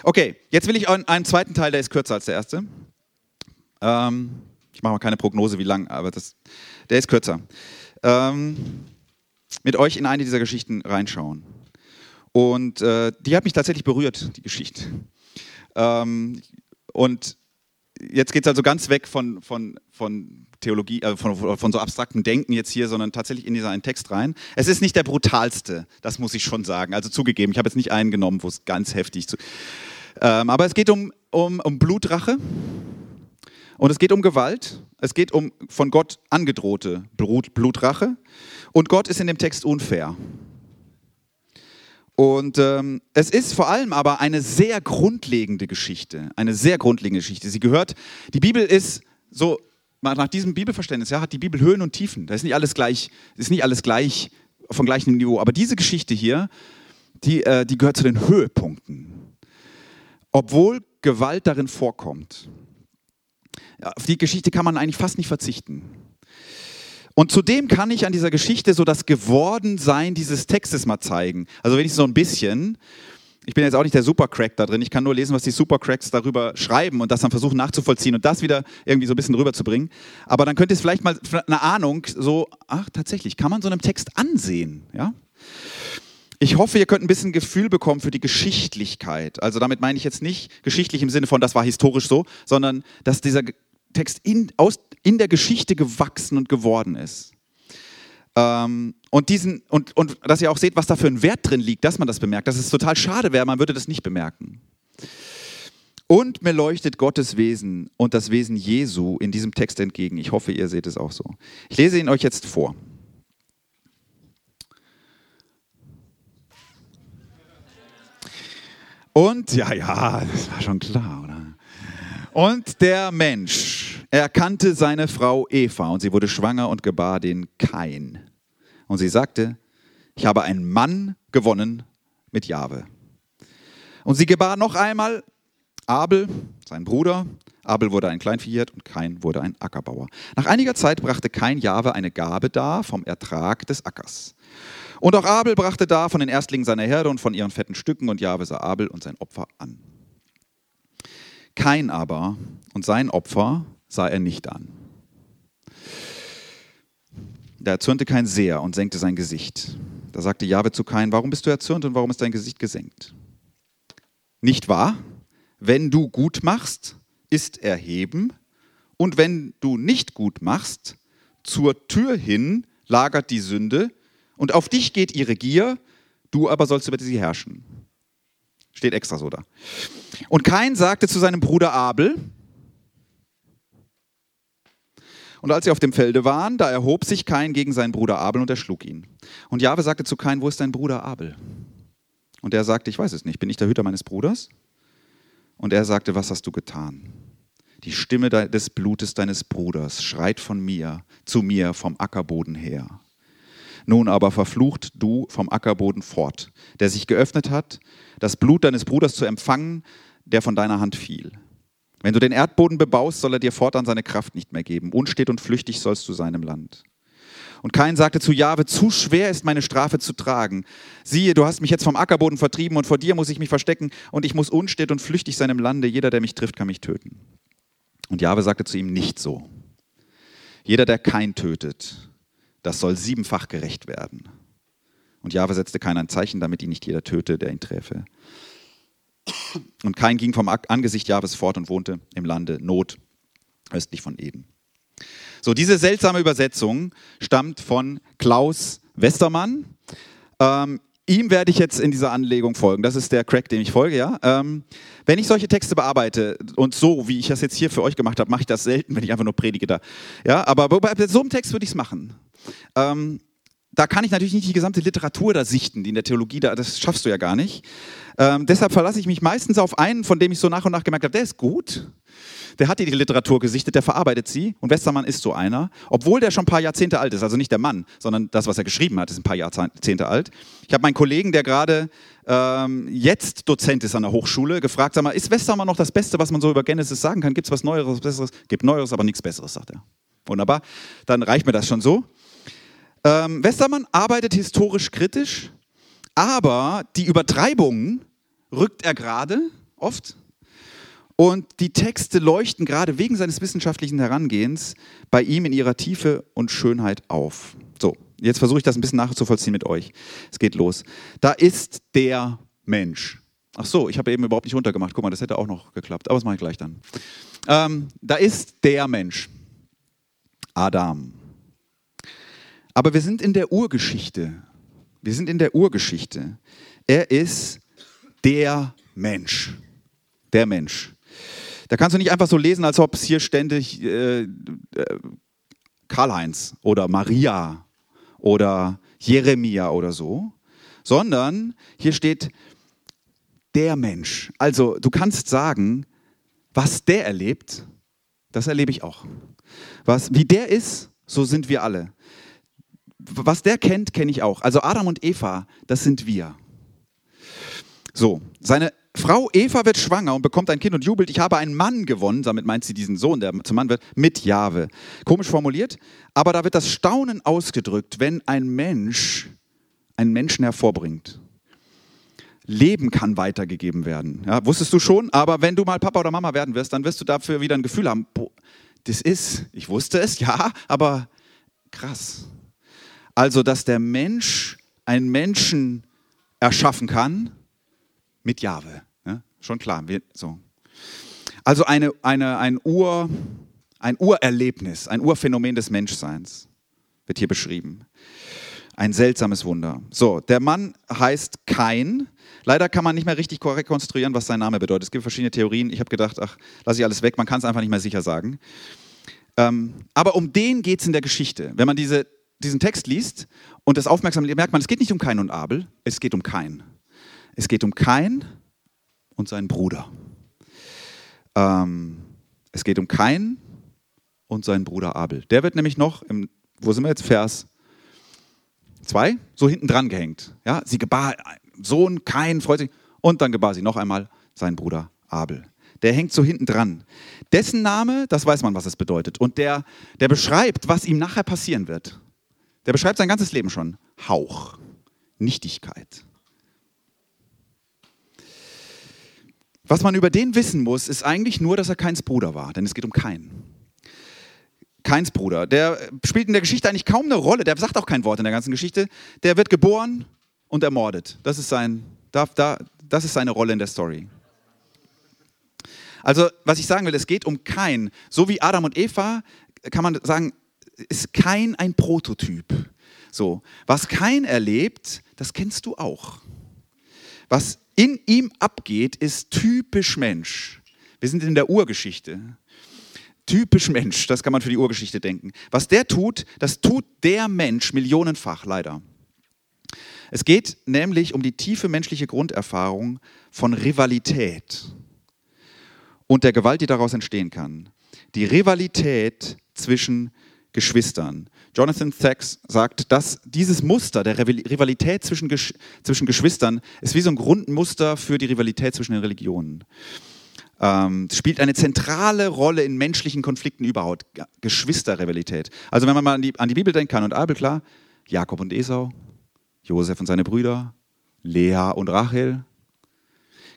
Okay, jetzt will ich einen zweiten Teil, der ist kürzer als der erste. Ich mache mal keine Prognose, wie lang, aber der ist kürzer. Mit euch in eine dieser Geschichten reinschauen. Und die hat mich tatsächlich berührt, die Geschichte. Und jetzt geht es also ganz weg von Theologie, von so abstraktem Denken jetzt hier, sondern tatsächlich in diesen Text rein. Es ist nicht der brutalste, das muss ich schon sagen. Also zugegeben, ich habe jetzt nicht einen genommen, wo es ganz heftig zu. Aber es geht um Blutrache und es geht um Gewalt. Es geht um von Gott angedrohte Blutrache und Gott ist in dem Text unfair. Und es ist vor allem aber eine sehr grundlegende Geschichte, Sie gehört, die Bibel ist so, nach diesem Bibelverständnis, ja, hat die Bibel Höhen und Tiefen. Da ist nicht alles gleich, von gleichem Niveau. Aber diese Geschichte hier, die gehört zu den Höhepunkten. Obwohl Gewalt darin vorkommt. Ja, auf die Geschichte kann man eigentlich fast nicht verzichten. Und zudem kann ich an dieser Geschichte so das Gewordensein dieses Textes mal zeigen. Also wenigstens so ein bisschen. Ich bin jetzt auch nicht der Supercrack da drin. Ich kann nur lesen, was die Supercracks darüber schreiben und das dann versuchen nachzuvollziehen und das wieder irgendwie so ein bisschen rüberzubringen. Aber dann könnt ihr es vielleicht mal eine Ahnung so, ach tatsächlich, kann man so einem Text ansehen. Ja? Ich hoffe, ihr könnt ein bisschen Gefühl bekommen für die Geschichtlichkeit. Also damit meine ich jetzt nicht geschichtlich im Sinne von, das war historisch so, sondern dass dieser Text in der Geschichte gewachsen und geworden ist. Und dass ihr auch seht, was da für ein Wert drin liegt, dass man das bemerkt. Dass es total schade wäre, man würde das nicht bemerken. Und mir leuchtet Gottes Wesen und das Wesen Jesu in diesem Text entgegen. Ich hoffe, ihr seht es auch so. Ich lese ihn euch jetzt vor. Und, ja, das war schon klar, oder? Und der Mensch erkannte seine Frau Eva und sie wurde schwanger und gebar den Kain. Und sie sagte, ich habe einen Mann gewonnen mit Jahwe. Und sie gebar noch einmal Abel, seinen Bruder. Abel wurde ein Kleinviehhirt und Kain wurde ein Ackerbauer. Nach einiger Zeit brachte Kain Jahwe eine Gabe dar vom Ertrag des Ackers. Und auch Abel brachte dar von den Erstlingen seiner Herde und von ihren fetten Stücken und Jahwe sah Abel und sein Opfer an. Kain aber und sein Opfer sah er nicht an. Da erzürnte Kain sehr und senkte sein Gesicht. Da sagte Jahwe zu Kain, warum bist du erzürnt und warum ist dein Gesicht gesenkt? Nicht wahr? Wenn du gut machst, ist erheben. Und wenn du nicht gut machst, zur Tür hin lagert die Sünde und auf dich geht ihre Gier, du aber sollst über sie herrschen. Steht extra so da. Und Kain sagte zu seinem Bruder Abel, und als sie auf dem Felde waren, da erhob sich Kain gegen seinen Bruder Abel und erschlug ihn. Und Jahwe sagte zu Kain, wo ist dein Bruder Abel? Und er sagte, ich weiß es nicht, bin ich der Hüter meines Bruders? Und er sagte, was hast du getan? Die Stimme des Blutes deines Bruders schreit von mir, zu mir vom Ackerboden her. Nun aber verflucht du vom Ackerboden fort, der sich geöffnet hat, das Blut deines Bruders zu empfangen, der von deiner Hand fiel. Wenn du den Erdboden bebaust, soll er dir fortan seine Kraft nicht mehr geben. Unstet und flüchtig sollst du sein im Land. Und Kain sagte zu Jahwe, zu schwer ist meine Strafe zu tragen. Siehe, du hast mich jetzt vom Ackerboden vertrieben und vor dir muss ich mich verstecken und ich muss unstet und flüchtig sein im Lande. Jeder, der mich trifft, kann mich töten. Und Jahwe sagte zu ihm, nicht so. Jeder, der Kain tötet, das soll 7-fach gerächt werden. Und Jahwe setzte Kain ein Zeichen, damit ihn nicht jeder töte, der ihn träfe. Und Kain ging vom Angesicht Jahwes fort und wohnte im Lande Not, östlich von Eden. So, diese seltsame Übersetzung stammt von Klaus Westermann. Ihm werde ich jetzt in dieser Anlegung folgen. Das ist der Crack, dem ich folge, ja. Wenn ich solche Texte bearbeite und so, wie ich das jetzt hier für euch gemacht habe, mache ich das selten, wenn ich einfach nur predige da. Ja, aber bei so einem Text würde ich es machen. Da kann ich natürlich nicht die gesamte Literatur da sichten, die in der Theologie da, das schaffst du ja gar nicht. Deshalb verlasse ich mich meistens auf einen, von dem ich so nach und nach gemerkt habe, der ist gut, der hat die Literatur gesichtet, der verarbeitet sie. Und Westermann ist so einer, obwohl der schon ein paar Jahrzehnte alt ist, also nicht der Mann, sondern das, was er geschrieben hat, ist ein paar Jahrzehnte alt. Ich habe meinen Kollegen, der gerade jetzt Dozent ist an der Hochschule, gefragt, sag mal, ist Westermann noch das Beste, was man so über Genesis sagen kann? Gibt es was Neueres, Besseres? Gibt Neueres, aber nichts Besseres, sagt er. Wunderbar, dann reicht mir das schon so. Westermann arbeitet historisch kritisch, aber die Übertreibungen rückt er gerade oft und die Texte leuchten gerade wegen seines wissenschaftlichen Herangehens bei ihm in ihrer Tiefe und Schönheit auf. So, jetzt versuche ich das ein bisschen nachzuvollziehen mit euch. Es geht los. Da ist der Mensch. Ach so, ich habe eben überhaupt nicht runtergemacht. Guck mal, das hätte auch noch geklappt, aber das mache ich gleich dann. Da ist der Mensch. Adam. Aber wir sind in der Urgeschichte. Wir sind in der Urgeschichte. Er ist der Mensch. Der Mensch. Da kannst du nicht einfach so lesen, als ob es hier ständig Karl-Heinz oder Maria oder Jeremia oder so, sondern hier steht der Mensch. Also du kannst sagen, was der erlebt, das erlebe ich auch. Wie der ist, so sind wir alle. Was der kennt, kenne ich auch. Also Adam und Eva, das sind wir. So, seine Frau Eva wird schwanger und bekommt ein Kind und jubelt, ich habe einen Mann gewonnen, damit meint sie diesen Sohn, der zum Mann wird, mit Jahwe. Komisch formuliert, aber da wird das Staunen ausgedrückt, wenn ein Mensch einen Menschen hervorbringt. Leben kann weitergegeben werden. Ja, wusstest du schon, aber wenn du mal Papa oder Mama werden wirst, dann wirst du dafür wieder ein Gefühl haben, boah, das ist, ich wusste es, ja, aber krass. Also, dass der Mensch einen Menschen erschaffen kann mit Jahwe. Ja, schon klar. So. Also ein Urerlebnis, ein Urphänomen des Menschseins wird hier beschrieben. Ein seltsames Wunder. So, der Mann heißt Kain. Leider kann man nicht mehr richtig rekonstruieren, was sein Name bedeutet. Es gibt verschiedene Theorien. Ich habe gedacht, ach, lass ich alles weg. Man kann es einfach nicht mehr sicher sagen. Aber um den geht es in der Geschichte. Wenn man diesen Text liest und das aufmerksam merkt man, es geht nicht um Kain und Abel, es geht um Kain. Es geht um Kain und seinen Bruder. Es geht um Kain und seinen Bruder Abel. Der wird nämlich noch, wo sind wir jetzt, Vers 2, so hinten dran gehängt. Ja, sie gebar Sohn, Kain freut sich und dann gebar sie noch einmal seinen Bruder Abel. Der hängt so hinten dran. Dessen Name, das weiß man, was es bedeutet. Und der beschreibt, was ihm nachher passieren wird. Der beschreibt sein ganzes Leben schon. Hauch, Nichtigkeit. Was man über den wissen muss, ist eigentlich nur, dass er Kains Bruder war, denn es geht um Kain. Kains Bruder, der spielt in der Geschichte eigentlich kaum eine Rolle, der sagt auch kein Wort in der ganzen Geschichte. Der wird geboren und ermordet. Das ist seine Rolle in der Story. Also, was ich sagen will, es geht um Kain. So wie Adam und Eva, kann man sagen, ist Kain ein Prototyp. So, was Kain erlebt, das kennst du auch. Was in ihm abgeht, ist typisch Mensch. Wir sind in der Urgeschichte. Typisch Mensch, das kann man für die Urgeschichte denken. Was der tut, das tut der Mensch millionenfach, leider. Es geht nämlich um die tiefe menschliche Grunderfahrung von Rivalität und der Gewalt, die daraus entstehen kann. Die Rivalität zwischen Geschwistern. Jonathan Sacks sagt, dass dieses Muster der Rivalität zwischen Geschwistern ist wie so ein Grundmuster für die Rivalität zwischen den Religionen. Spielt eine zentrale Rolle in menschlichen Konflikten überhaupt. Geschwisterrivalität. Also wenn man mal an die Bibel denkt, Kain und Abel, klar, Jakob und Esau, Josef und seine Brüder, Lea und Rachel.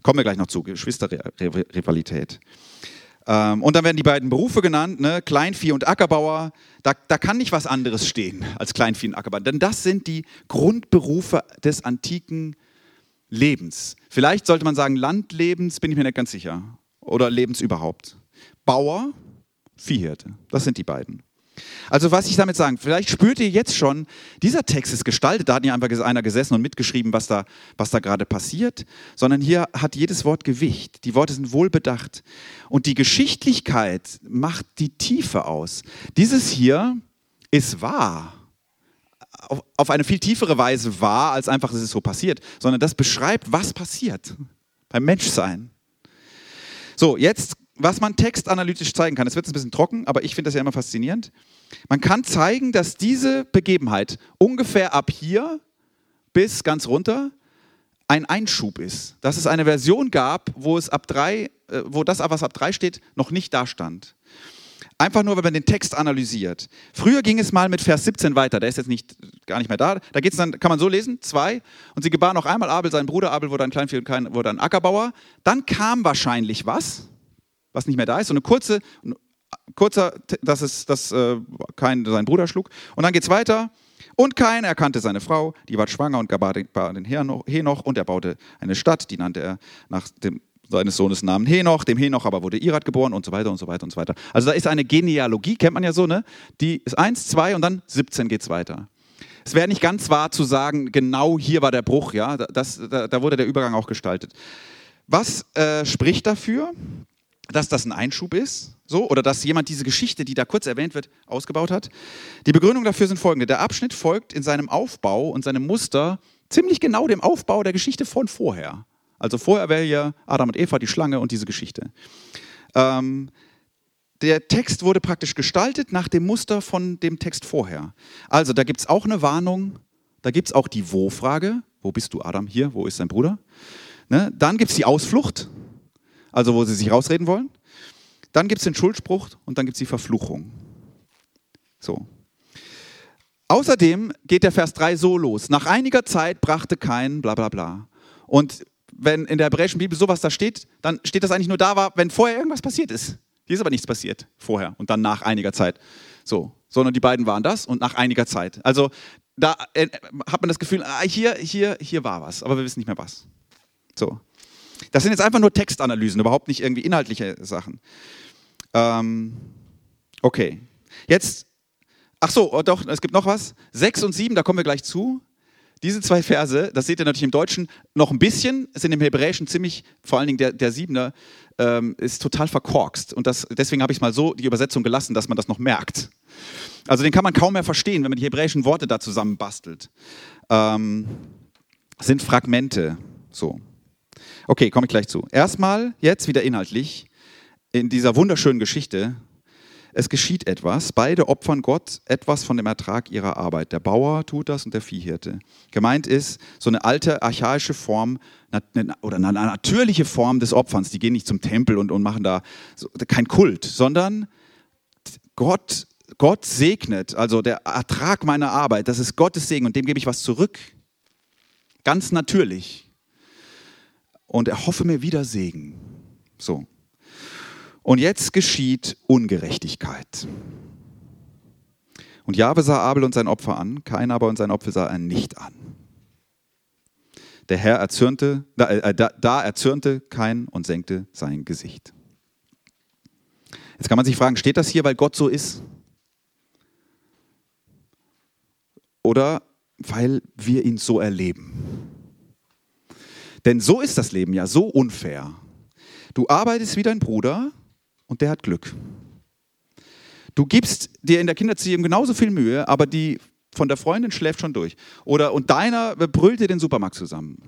Kommen wir gleich noch zu, Geschwisterrivalität. Und dann werden die beiden Berufe genannt, ne? Kleinvieh- und Ackerbauer. Da kann nicht was anderes stehen als Kleinvieh- und Ackerbauer. Denn das sind die Grundberufe des antiken Lebens. Vielleicht sollte man sagen Landlebens, bin ich mir nicht ganz sicher. Oder Lebens überhaupt. Bauer, Viehhirte. Das sind die beiden. Also was ich damit sagen, vielleicht spürt ihr jetzt schon, dieser Text ist gestaltet, da hat nicht einfach einer gesessen und mitgeschrieben, was da gerade passiert, sondern hier hat jedes Wort Gewicht, die Worte sind wohlbedacht und die Geschichtlichkeit macht die Tiefe aus. Dieses hier ist wahr, auf eine viel tiefere Weise wahr, als einfach, es ist so passiert, sondern das beschreibt, was passiert beim Menschsein. So, jetzt was man textanalytisch zeigen kann. Es wird ein bisschen trocken, aber ich finde das ja immer faszinierend. Man kann zeigen, dass diese Begebenheit ungefähr ab hier bis ganz runter ein Einschub ist. Dass es eine Version gab, wo das, was ab 3 steht, noch nicht da stand. Einfach nur, wenn man den Text analysiert. Früher ging es mal mit Vers 17 weiter, der ist jetzt gar nicht mehr da. Da geht's dann, kann man so lesen, 2, und sie gebar noch einmal Abel, seinen Bruder. Abel wurde ein Kleinvieh und Kain wurde ein Ackerbauer. Dann kam wahrscheinlich was nicht mehr da ist, so eine kurzer, dass Kain seinen Bruder schlug. Und dann geht's weiter. Und Kain erkannte seine Frau, die war schwanger und gebar den Henoch, und er baute eine Stadt, die nannte er nach seines Sohnes Namen Henoch, dem Henoch aber wurde Irad geboren und so weiter und so weiter und so weiter. Also da ist eine Genealogie, kennt man ja so, ne? Die ist 1, 2 und dann 17 geht's weiter. Es wäre nicht ganz wahr zu sagen, genau hier war der Bruch, ja? Da wurde der Übergang auch gestaltet. Was spricht dafür, dass das ein Einschub ist, so, oder dass jemand diese Geschichte, die da kurz erwähnt wird, ausgebaut hat? Die Begründung dafür sind folgende. Der Abschnitt folgt in seinem Aufbau und seinem Muster ziemlich genau dem Aufbau der Geschichte von vorher. Also vorher wäre ja Adam und Eva, die Schlange und diese Geschichte. Der Text wurde praktisch gestaltet nach dem Muster von dem Text vorher. Also da gibt es auch eine Warnung, da gibt es auch die Wo-Frage. Wo bist du, Adam? Hier, wo ist dein Bruder? Ne? Dann gibt es die Ausflucht, also wo sie sich rausreden wollen. Dann gibt es den Schuldspruch und dann gibt es die Verfluchung. So. Außerdem geht der Vers 3 so los. Nach einiger Zeit brachte Kain bla bla bla. Und wenn in der hebräischen Bibel sowas da steht, dann steht das eigentlich nur da, wenn vorher irgendwas passiert ist. Hier ist aber nichts passiert vorher und dann nach einiger Zeit. So. Sondern die beiden waren das und nach einiger Zeit. Also da hat man das Gefühl, hier war was, aber wir wissen nicht mehr was. So. Das sind jetzt einfach nur Textanalysen, überhaupt nicht irgendwie inhaltliche Sachen. Okay. Jetzt, ach so, doch, es gibt noch was. 6 und 7, da kommen wir gleich zu. Diese 2 Verse, das seht ihr natürlich im Deutschen noch ein bisschen, sind im Hebräischen ziemlich, vor allen Dingen der 7er, ist total verkorkst. Und deswegen habe ich mal so die Übersetzung gelassen, dass man das noch merkt. Also den kann man kaum mehr verstehen, wenn man die hebräischen Worte da zusammenbastelt. Sind Fragmente, so. Okay, komme ich gleich zu. Erstmal, jetzt wieder inhaltlich, in dieser wunderschönen Geschichte, es geschieht etwas. Beide opfern Gott etwas von dem Ertrag ihrer Arbeit. Der Bauer tut das und der Viehhirte. Gemeint ist so eine alte, archaische Form oder eine natürliche Form des Opferns. Die gehen nicht zum Tempel und machen da keinen Kult, sondern Gott segnet. Also der Ertrag meiner Arbeit, das ist Gottes Segen und dem gebe ich was zurück. Ganz natürlich. Und erhoffe mir wieder Segen. So. Und jetzt geschieht Ungerechtigkeit. Und Jahwe sah Abel und sein Opfer an, Kain aber und sein Opfer sah er nicht an. Der Herr erzürnte, da erzürnte Kain und senkte sein Gesicht. Jetzt kann man sich fragen, steht das hier, weil Gott so ist? Oder weil wir ihn so erleben? Denn so ist das Leben ja, so unfair. Du arbeitest wie dein Bruder und der hat Glück. Du gibst dir in der Kindererziehung genauso viel Mühe, aber die von der Freundin schläft schon durch. Und deiner brüllt dir den Supermarkt zusammen.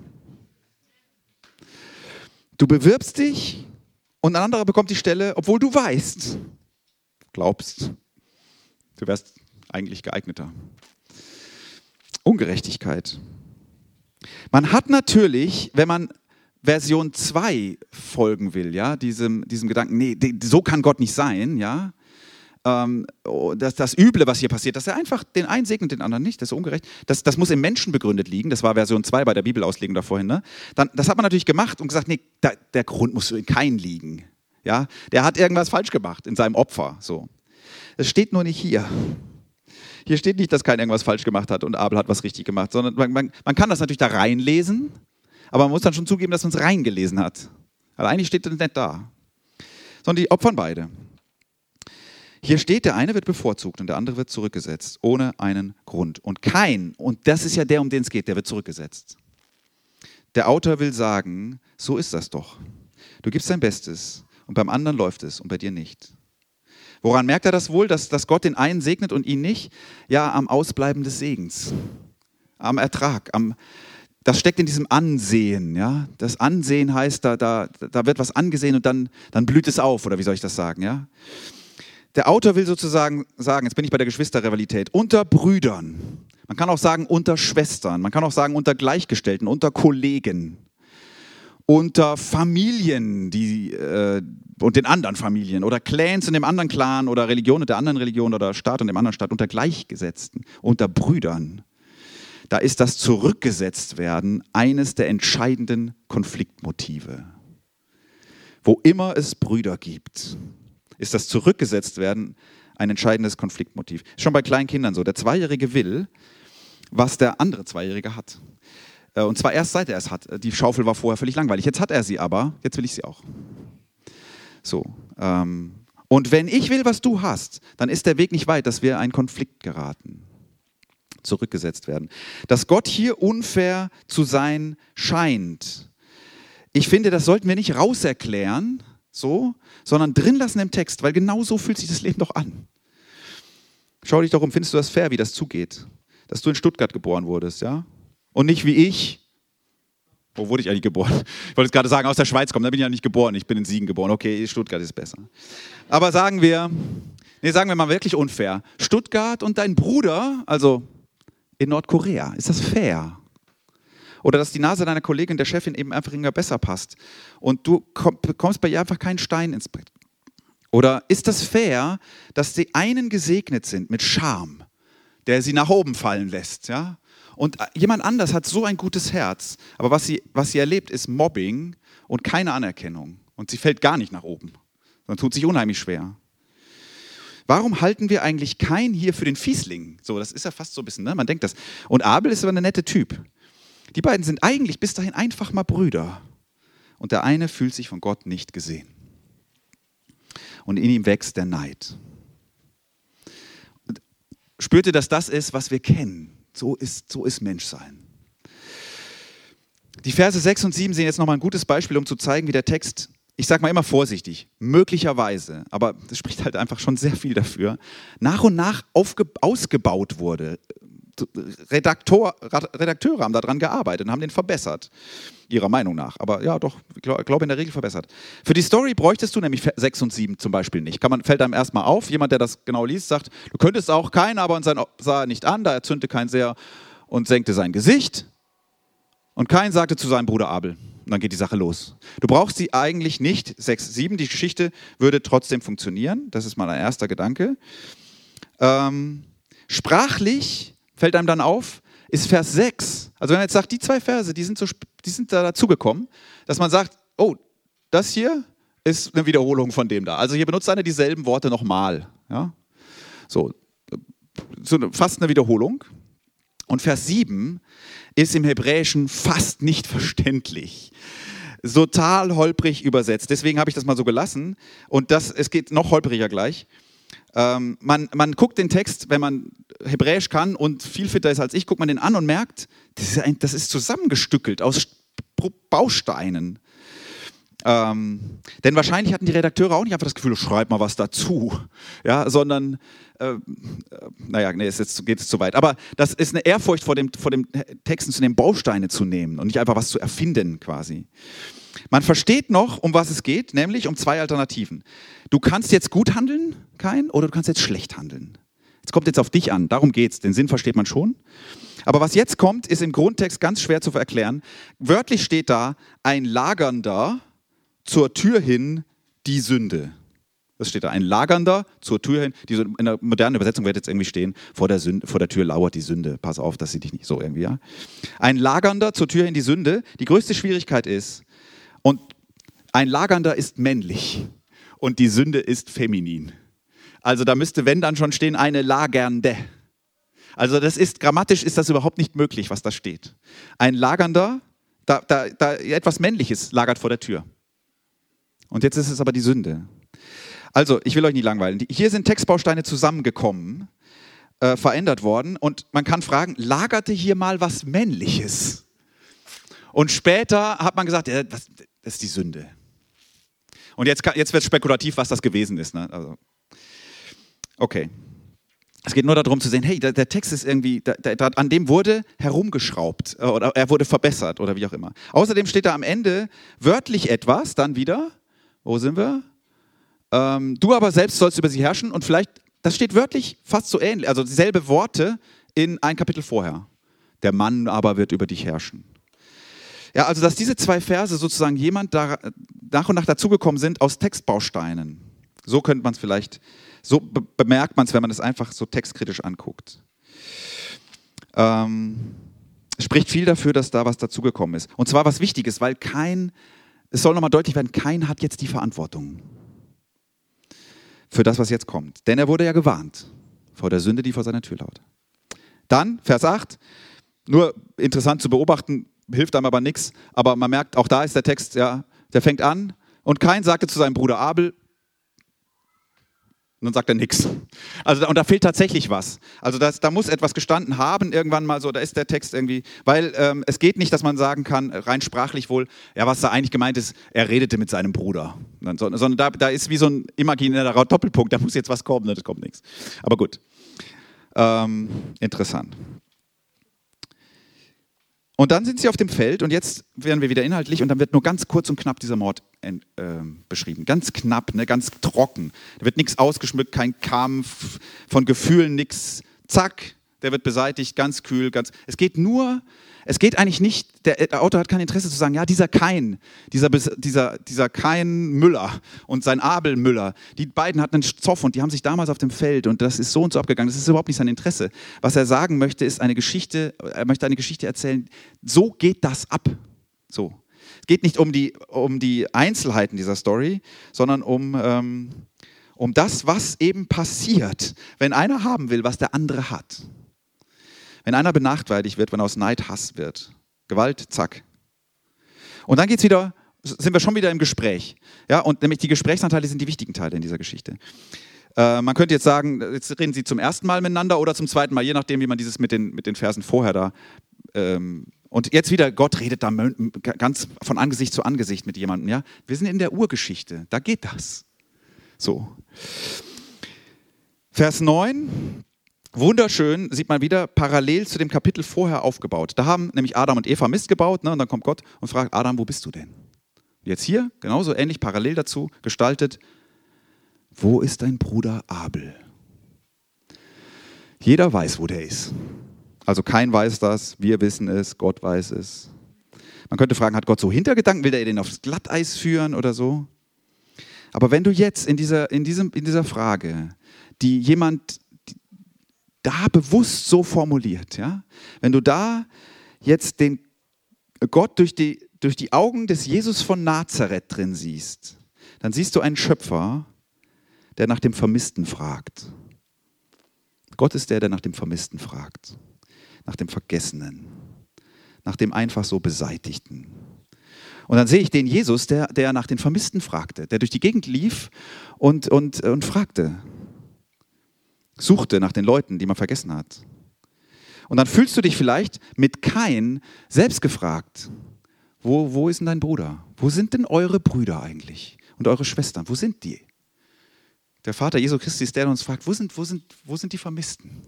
Du bewirbst dich und ein anderer bekommt die Stelle, obwohl du weißt, glaubst, du wärst eigentlich geeigneter. Ungerechtigkeit. Man hat natürlich, wenn man Version 2 folgen will, ja, diesem Gedanken, nee, so kann Gott nicht sein, ja, dass das Üble, was hier passiert, dass er einfach den einen segnet, den anderen nicht, das ist ungerecht, das muss im Menschen begründet liegen, das war Version 2 bei der Bibelauslegung da vorhin, ne? Dann, das hat man natürlich gemacht und gesagt, nee, der Grund muss in Kain liegen, Ja? Der hat irgendwas falsch gemacht in seinem Opfer. So. Das steht nur nicht hier. Hier steht nicht, dass Kain irgendwas falsch gemacht hat und Abel hat was richtig gemacht, sondern man kann das natürlich da reinlesen, aber man muss dann schon zugeben, dass man es reingelesen hat. Also eigentlich steht das nicht da. Sondern die opfern beide. Hier steht, der eine wird bevorzugt und der andere wird zurückgesetzt, ohne einen Grund. Und Kain, und das ist ja der, um den es geht, der wird zurückgesetzt. Der Autor will sagen, so ist das doch. Du gibst dein Bestes und beim anderen läuft es und bei dir nicht. Woran merkt er das wohl, dass Gott den einen segnet und ihn nicht? Ja, am Ausbleiben des Segens, am Ertrag. Das steckt in diesem Ansehen. Ja? Das Ansehen heißt, da wird was angesehen und dann blüht es auf, oder wie soll ich das sagen? Ja? Der Autor will sozusagen sagen, jetzt bin ich bei der Geschwisterrivalität, unter Brüdern. Man kann auch sagen unter Schwestern, man kann auch sagen unter Gleichgestellten, unter Kollegen, unter Familien, und den anderen Familien, oder Clans in dem anderen Clan, oder Religionen in der anderen Religion, oder Staat in dem anderen Staat, unter Gleichgesetzten, unter Brüdern. Da ist das Zurückgesetztwerden eines der entscheidenden Konfliktmotive. Wo immer es Brüder gibt, ist das Zurückgesetztwerden ein entscheidendes Konfliktmotiv. Ist schon bei kleinen Kindern so. Der Zweijährige will, was der andere Zweijährige hat. Und zwar erst seit er es hat. Die Schaufel war vorher völlig langweilig. Jetzt hat er sie aber, jetzt will ich sie auch. So. Und wenn ich will, was du hast, dann ist der Weg nicht weit, dass wir in einen Konflikt geraten. Zurückgesetzt werden. Dass Gott hier unfair zu sein scheint. Ich finde, das sollten wir nicht rauserklären, so, sondern drin lassen im Text, weil genau so fühlt sich das Leben doch an. Schau dich doch um, findest du das fair, wie das zugeht? Dass du in Stuttgart geboren wurdest, ja? Und nicht wie ich. Wo wurde ich eigentlich geboren? Ich wollte jetzt gerade sagen, aus der Schweiz kommen, da bin ich ja nicht geboren, ich bin in Siegen geboren. Okay, Stuttgart ist besser. Aber sagen wir mal wirklich unfair. Stuttgart und dein Bruder, also in Nordkorea, ist das fair? Oder dass die Nase deiner Kollegin, der Chefin eben einfach immer besser passt und du bekommst bei ihr einfach keinen Stein ins Brett. Oder ist das fair, dass die einen gesegnet sind mit Scham, der sie nach oben fallen lässt, ja? Und jemand anders hat so ein gutes Herz, aber was sie erlebt, ist Mobbing und keine Anerkennung. Und sie fällt gar nicht nach oben, sondern tut sich unheimlich schwer. Warum halten wir eigentlich Kain hier für den Fiesling? So, das ist ja fast so ein bisschen, ne? Man denkt das. Und Abel ist aber ein netter Typ. Die beiden sind eigentlich bis dahin einfach mal Brüder. Und der eine fühlt sich von Gott nicht gesehen. Und in ihm wächst der Neid. Und spürt ihr, dass das ist, was wir kennen? So ist Menschsein. Die Verse 6 und 7 sind jetzt nochmal ein gutes Beispiel, um zu zeigen, wie der Text, ich sage mal immer vorsichtig, möglicherweise, aber das spricht halt einfach schon sehr viel dafür, nach und nach ausgebaut wurde. Redakteure haben daran gearbeitet und haben den verbessert, ihrer Meinung nach. Aber ja, doch, ich glaube in der Regel verbessert. Für die Story bräuchtest du nämlich 6 und 7 zum Beispiel nicht. Fällt einem erstmal auf, jemand, der das genau liest, sagt, du könntest auch Kain, aber und sah nicht an, da erzürnte Kain sehr und senkte sein Gesicht. Und Kain sagte zu seinem Bruder Abel. Und dann geht die Sache los. Du brauchst sie eigentlich nicht, 6, 7, die Geschichte würde trotzdem funktionieren. Das ist mal ein erster Gedanke. Sprachlich fällt einem dann auf, ist Vers 6. Also wenn man jetzt sagt, die zwei Verse, die sind da dazugekommen, dass man sagt, oh, das hier ist eine Wiederholung von dem da. Also hier benutzt einer dieselben Worte nochmal. Ja? So fast eine Wiederholung. Und Vers 7 ist im Hebräischen fast nicht verständlich. Total holprig übersetzt. Deswegen habe ich das mal so gelassen. Und es geht noch holpriger gleich. Man guckt den Text, wenn man Hebräisch kann und viel fitter ist als ich, guckt man den an und merkt, das ist zusammengestückelt aus Bausteinen. Denn wahrscheinlich hatten die Redakteure auch nicht einfach das Gefühl, schreib mal was dazu, ja, sondern, jetzt geht es zu weit. Aber das ist eine Ehrfurcht vor dem Texten zu nehmen, Bausteine zu nehmen und nicht einfach was zu erfinden quasi. Man versteht noch, um was es geht, nämlich um zwei Alternativen. Du kannst jetzt gut handeln, Kain, oder du kannst jetzt schlecht handeln. Es kommt jetzt auf dich an, darum geht's. Den Sinn versteht man schon. Aber was jetzt kommt, ist im Grundtext ganz schwer zu erklären. Wörtlich steht da, ein Lagernder zur Tür hin die Sünde. Das steht da, ein Lagernder zur Tür hin. In der modernen Übersetzung wird jetzt irgendwie stehen, vor der Tür lauert die Sünde. Pass auf, dass sie dich nicht so irgendwie, ja. Ein Lagernder zur Tür hin die Sünde. Die größte Schwierigkeit ist, und ein Lagernder ist männlich. und die Sünde ist feminin. Also da müsste, wenn, dann schon stehen, eine Lagernde. Also das ist, grammatisch ist das überhaupt nicht möglich, was da steht. Ein Lagernder, da etwas Männliches lagert vor der Tür. Und jetzt ist es aber die Sünde. Also, ich will euch nicht langweilen. Hier sind Textbausteine zusammengekommen, verändert worden. Und man kann fragen, lagerte hier mal was Männliches? Und später hat man gesagt, ja, das ist die Sünde. Und jetzt wird es spekulativ, was das gewesen ist. Ne? Also, okay. Es geht nur darum zu sehen, hey, der Text ist irgendwie, an dem wurde herumgeschraubt oder er wurde verbessert oder wie auch immer. Außerdem steht da am Ende wörtlich etwas, dann wieder, wo sind wir? Du aber selbst sollst über sie herrschen und vielleicht, das steht wörtlich fast so ähnlich, also dieselbe Worte in ein Kapitel vorher. Der Mann aber wird über dich herrschen. Ja, also dass diese zwei Verse sozusagen jemand da, nach und nach dazugekommen sind aus Textbausteinen. So könnte man es vielleicht so bemerkt man es, wenn man es einfach so textkritisch anguckt. Spricht viel dafür, dass da was dazugekommen ist. Und zwar was Wichtiges, weil es soll nochmal deutlich werden, kein hat jetzt die Verantwortung für das, was jetzt kommt. Denn er wurde ja gewarnt vor der Sünde, die vor seiner Tür lauert. Dann, Vers 8, nur interessant zu beobachten, hilft einem aber nichts, aber man merkt, auch da ist der Text, ja, der fängt an. Und Kain sagte zu seinem Bruder Abel, und dann sagt er nichts. Also, und da fehlt tatsächlich was. Also da muss etwas gestanden haben, irgendwann mal so, da ist der Text irgendwie, weil es geht nicht, dass man sagen kann, rein sprachlich wohl, ja, was da eigentlich gemeint ist, er redete mit seinem Bruder. Sondern da ist wie so ein imaginärer Doppelpunkt, da muss jetzt was kommen, das kommt nichts. Aber gut. Interessant. Und dann sind sie auf dem Feld und jetzt werden wir wieder inhaltlich und dann wird nur ganz kurz und knapp dieser Mord beschrieben. Ganz knapp, ne? Ganz trocken. Da wird nichts ausgeschmückt, kein Kampf von Gefühlen, nichts. Zack, der wird beseitigt, ganz kühl. Es geht eigentlich nicht, der Autor hat kein Interesse zu sagen, ja, dieser Kain Müller und sein Abel Müller, die beiden hatten einen Zoff und die haben sich damals auf dem Feld und das ist so und so abgegangen. Das ist überhaupt nicht sein Interesse. Was er sagen möchte, ist er möchte eine Geschichte erzählen, so geht das ab. So. Es geht nicht um die Einzelheiten dieser Story, sondern um das, was eben passiert, wenn einer haben will, was der andere hat. Wenn einer benachteiligt wird, wenn aus Neid Hass wird. Gewalt, zack. Und dann geht's wieder, sind wir schon wieder im Gespräch. Ja, und nämlich die Gesprächsanteile sind die wichtigen Teile in dieser Geschichte. Man könnte jetzt sagen, jetzt reden sie zum ersten Mal miteinander oder zum zweiten Mal, je nachdem, wie man dieses mit den Versen vorher da. Und jetzt wieder, Gott redet da ganz von Angesicht zu Angesicht mit jemandem. Ja? Wir sind in der Urgeschichte, da geht das. So. Vers 9. Wunderschön, sieht man wieder, parallel zu dem Kapitel vorher aufgebaut. Da haben nämlich Adam und Eva Mist gebaut, ne? Und dann kommt Gott und fragt, Adam, wo bist du denn? Jetzt hier, genauso ähnlich, parallel dazu, gestaltet, wo ist dein Bruder Abel? Jeder weiß, wo der ist. Also Kain weiß das, wir wissen es, Gott weiß es. Man könnte fragen, hat Gott so Hintergedanken, will er den aufs Glatteis führen oder so? Aber wenn du jetzt in dieser Frage, die jemand da bewusst so formuliert, ja? Wenn du da jetzt den Gott durch die Augen des Jesus von Nazareth drin siehst, dann siehst du einen Schöpfer, der nach dem Vermissten fragt. Gott ist der nach dem Vermissten fragt, nach dem Vergessenen, nach dem einfach so Beseitigten. Und dann sehe ich den Jesus, der nach den Vermissten fragte, der durch die Gegend lief und fragte, suchte nach den Leuten, die man vergessen hat. Und dann fühlst du dich vielleicht mit Kain selbst gefragt, wo ist denn dein Bruder? Wo sind denn eure Brüder eigentlich und eure Schwestern? Wo sind die? Der Vater Jesu Christi ist der, der uns fragt, wo sind die Vermissten?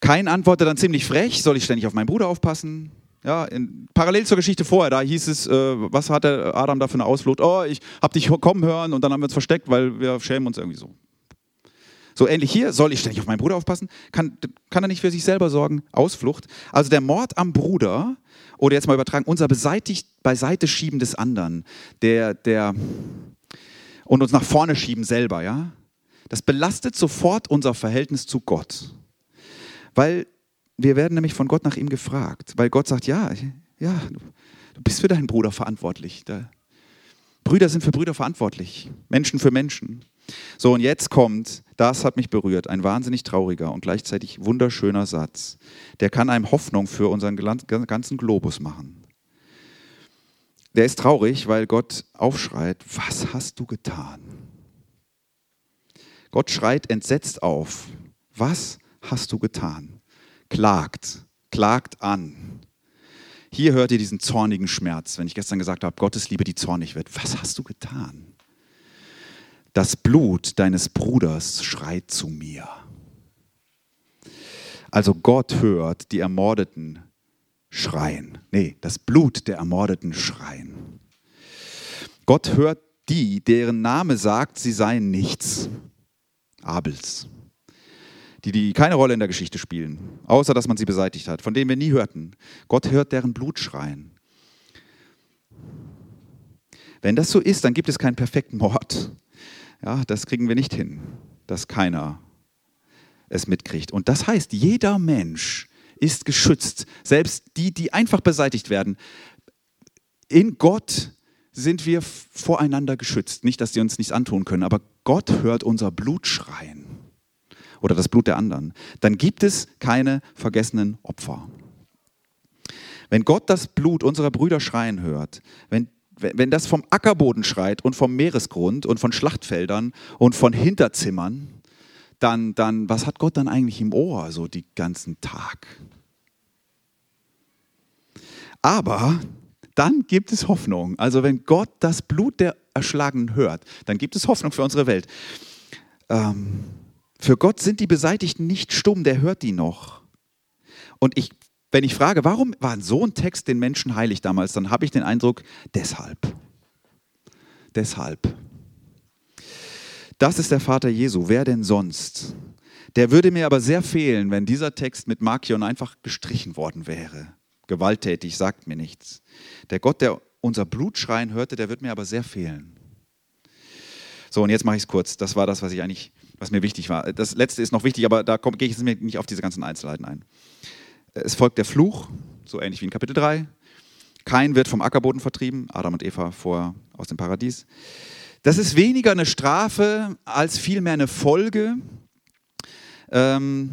Kain antwortet dann ziemlich frech, soll ich ständig auf meinen Bruder aufpassen? Ja, parallel zur Geschichte vorher, da hieß es, was hatte Adam da für eine Ausflucht? Oh, ich hab dich kommen hören und dann haben wir uns versteckt, weil wir schämen uns irgendwie so. So ähnlich hier, soll ich ständig auf meinen Bruder aufpassen? Kann er nicht für sich selber sorgen? Ausflucht. Also der Mord am Bruder, oder jetzt mal übertragen, unser Beiseiteschieben des anderen, und uns nach vorne schieben selber, ja? Das belastet sofort unser Verhältnis zu Gott. Weil wir werden nämlich von Gott nach ihm gefragt. Weil Gott sagt, ja, du bist für deinen Bruder verantwortlich. Da, Brüder sind für Brüder verantwortlich, Menschen für Menschen. So, und jetzt kommt, das hat mich berührt, ein wahnsinnig trauriger und gleichzeitig wunderschöner Satz. Der kann einem Hoffnung für unseren ganzen Globus machen. Der ist traurig, weil Gott aufschreit, was hast du getan? Gott schreit entsetzt auf, was hast du getan? Klagt an. Hier hört ihr diesen zornigen Schmerz, wenn ich gestern gesagt habe, Gottes Liebe, die zornig wird. Was hast du getan? Das Blut deines Bruders schreit zu mir. Also Gott hört die Ermordeten schreien. Nee, das Blut der Ermordeten schreien. Gott hört die, deren Name sagt, sie seien nichts. Abels. Die keine Rolle in der Geschichte spielen, außer dass man sie beseitigt hat, von denen wir nie hörten. Gott hört deren Blut schreien. Wenn das so ist, dann gibt es keinen perfekten Mord. Ja, das kriegen wir nicht hin, dass keiner es mitkriegt. Und das heißt, jeder Mensch ist geschützt, selbst die, die einfach beseitigt werden. In Gott sind wir voreinander geschützt. Nicht, dass die uns nichts antun können, aber Gott hört unser Blut schreien. Oder das Blut der anderen, dann gibt es keine vergessenen Opfer. Wenn Gott das Blut unserer Brüder schreien hört, wenn das vom Ackerboden schreit und vom Meeresgrund und von Schlachtfeldern und von Hinterzimmern, dann was hat Gott dann eigentlich im Ohr so den ganzen Tag? Aber dann gibt es Hoffnung. Also wenn Gott das Blut der Erschlagenen hört, dann gibt es Hoffnung für unsere Welt. Für Gott sind die Beseitigten nicht stumm, der hört die noch. Und wenn ich frage, warum war so ein Text den Menschen heilig damals, dann habe ich den Eindruck, deshalb. Das ist der Vater Jesu, wer denn sonst? Der würde mir aber sehr fehlen, wenn dieser Text mit Markion einfach gestrichen worden wäre. Gewalttätig, sagt mir nichts. Der Gott, der unser Blutschreien hörte, der wird mir aber sehr fehlen. So, und jetzt mache ich es kurz. Das war das, was mir wichtig war. Das Letzte ist noch wichtig, aber da gehe ich jetzt nicht auf diese ganzen Einzelheiten ein. Es folgt der Fluch, so ähnlich wie in Kapitel 3. Kain wird vom Ackerboden vertrieben, Adam und Eva aus dem Paradies. Das ist weniger eine Strafe als vielmehr eine Folge. Wenn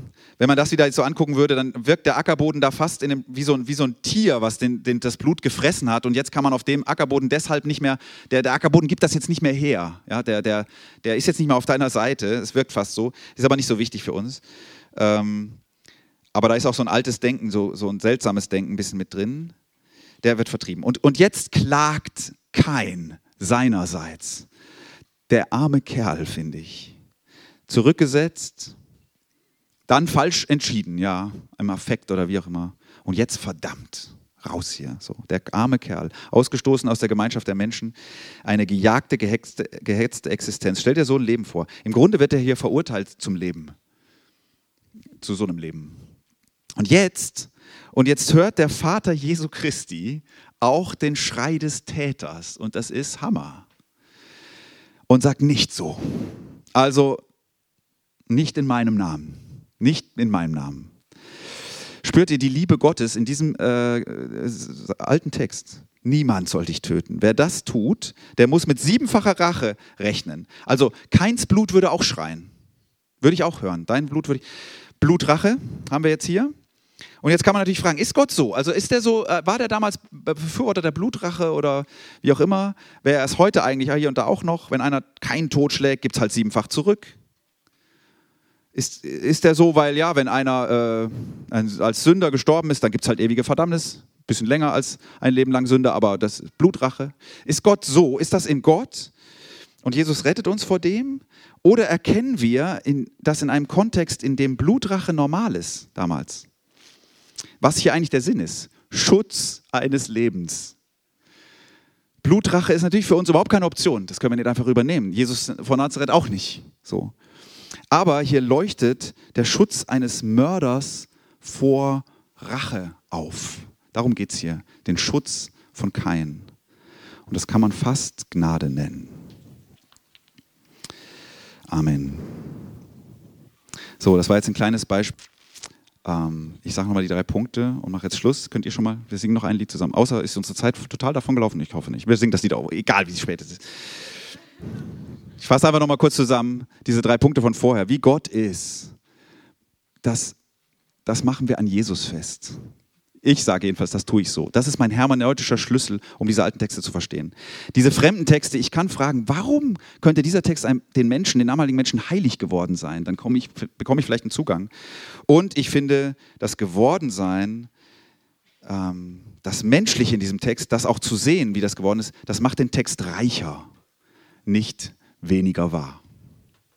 man das wieder so angucken würde, dann wirkt der Ackerboden da fast wie so ein Tier, was das Blut gefressen hat. Und jetzt kann man auf dem Ackerboden deshalb nicht mehr, der Ackerboden gibt das jetzt nicht mehr her. Ja, der ist jetzt nicht mehr auf deiner Seite. Es wirkt fast so. Ist aber nicht so wichtig für uns. Aber da ist auch so ein altes Denken, so ein seltsames Denken ein bisschen mit drin. Der wird vertrieben. Und jetzt klagt Kain seinerseits. Der arme Kerl, finde ich. Zurückgesetzt. Dann falsch entschieden, ja, im Affekt oder wie auch immer. Und jetzt verdammt, raus hier. So, der arme Kerl, ausgestoßen aus der Gemeinschaft der Menschen, eine gejagte, gehetzte Existenz. Stell dir so ein Leben vor. Im Grunde wird er hier verurteilt zum Leben. Zu so einem Leben. Und jetzt hört der Vater Jesu Christi auch den Schrei des Täters. Und das ist Hammer. Und sagt nicht so. Also, nicht in meinem Namen. Nicht in meinem Namen. Spürt ihr die Liebe Gottes in diesem alten Text? Niemand soll dich töten. Wer das tut, der muss mit 7-facher Rache rechnen. Also Kains Blut würde auch schreien. Würde ich auch hören. Dein Blut würde ich... Blutrache haben wir jetzt hier. Und jetzt kann man natürlich fragen, ist Gott so? Also ist der so, war der damals Befürworter der Blutrache oder wie auch immer? Wäre er es heute eigentlich hier und da auch noch? Wenn einer keinen Tod schlägt, gibt es halt 7-fach zurück. Ist der so, weil ja, wenn einer als Sünder gestorben ist, dann gibt es halt ewige Verdammnis. Bisschen länger als ein Leben lang Sünde, aber das ist Blutrache. Ist Gott so? Ist das in Gott? Und Jesus rettet uns vor dem? Oder erkennen wir das in einem Kontext, in dem Blutrache normal ist damals? Was hier eigentlich der Sinn ist? Schutz eines Lebens. Blutrache ist natürlich für uns überhaupt keine Option. Das können wir nicht einfach übernehmen. Jesus von Nazareth auch nicht. So. Aber hier leuchtet der Schutz eines Mörders vor Rache auf. Darum geht es hier, den Schutz von Kain. Und das kann man fast Gnade nennen. Amen. So, das war jetzt ein kleines Beispiel. Ich sage nochmal die 3 Punkte und mache jetzt Schluss. Könnt ihr schon mal, wir singen noch ein Lied zusammen. Außer ist unsere Zeit total davon gelaufen. Ich hoffe nicht. Wir singen das Lied auch, egal wie spät es ist. Ich fasse einfach nochmal kurz zusammen, diese 3 Punkte von vorher. Wie Gott ist, das machen wir an Jesus fest. Ich sage jedenfalls, das tue ich so. Das ist mein hermeneutischer Schlüssel, um diese alten Texte zu verstehen. Diese fremden Texte, ich kann fragen, warum könnte dieser Text den Menschen, den damaligen Menschen heilig geworden sein? Dann bekomme ich vielleicht einen Zugang. Und ich finde, das Gewordensein, das Menschliche in diesem Text, das auch zu sehen, wie das geworden ist, das macht den Text reicher, nicht weniger wahr.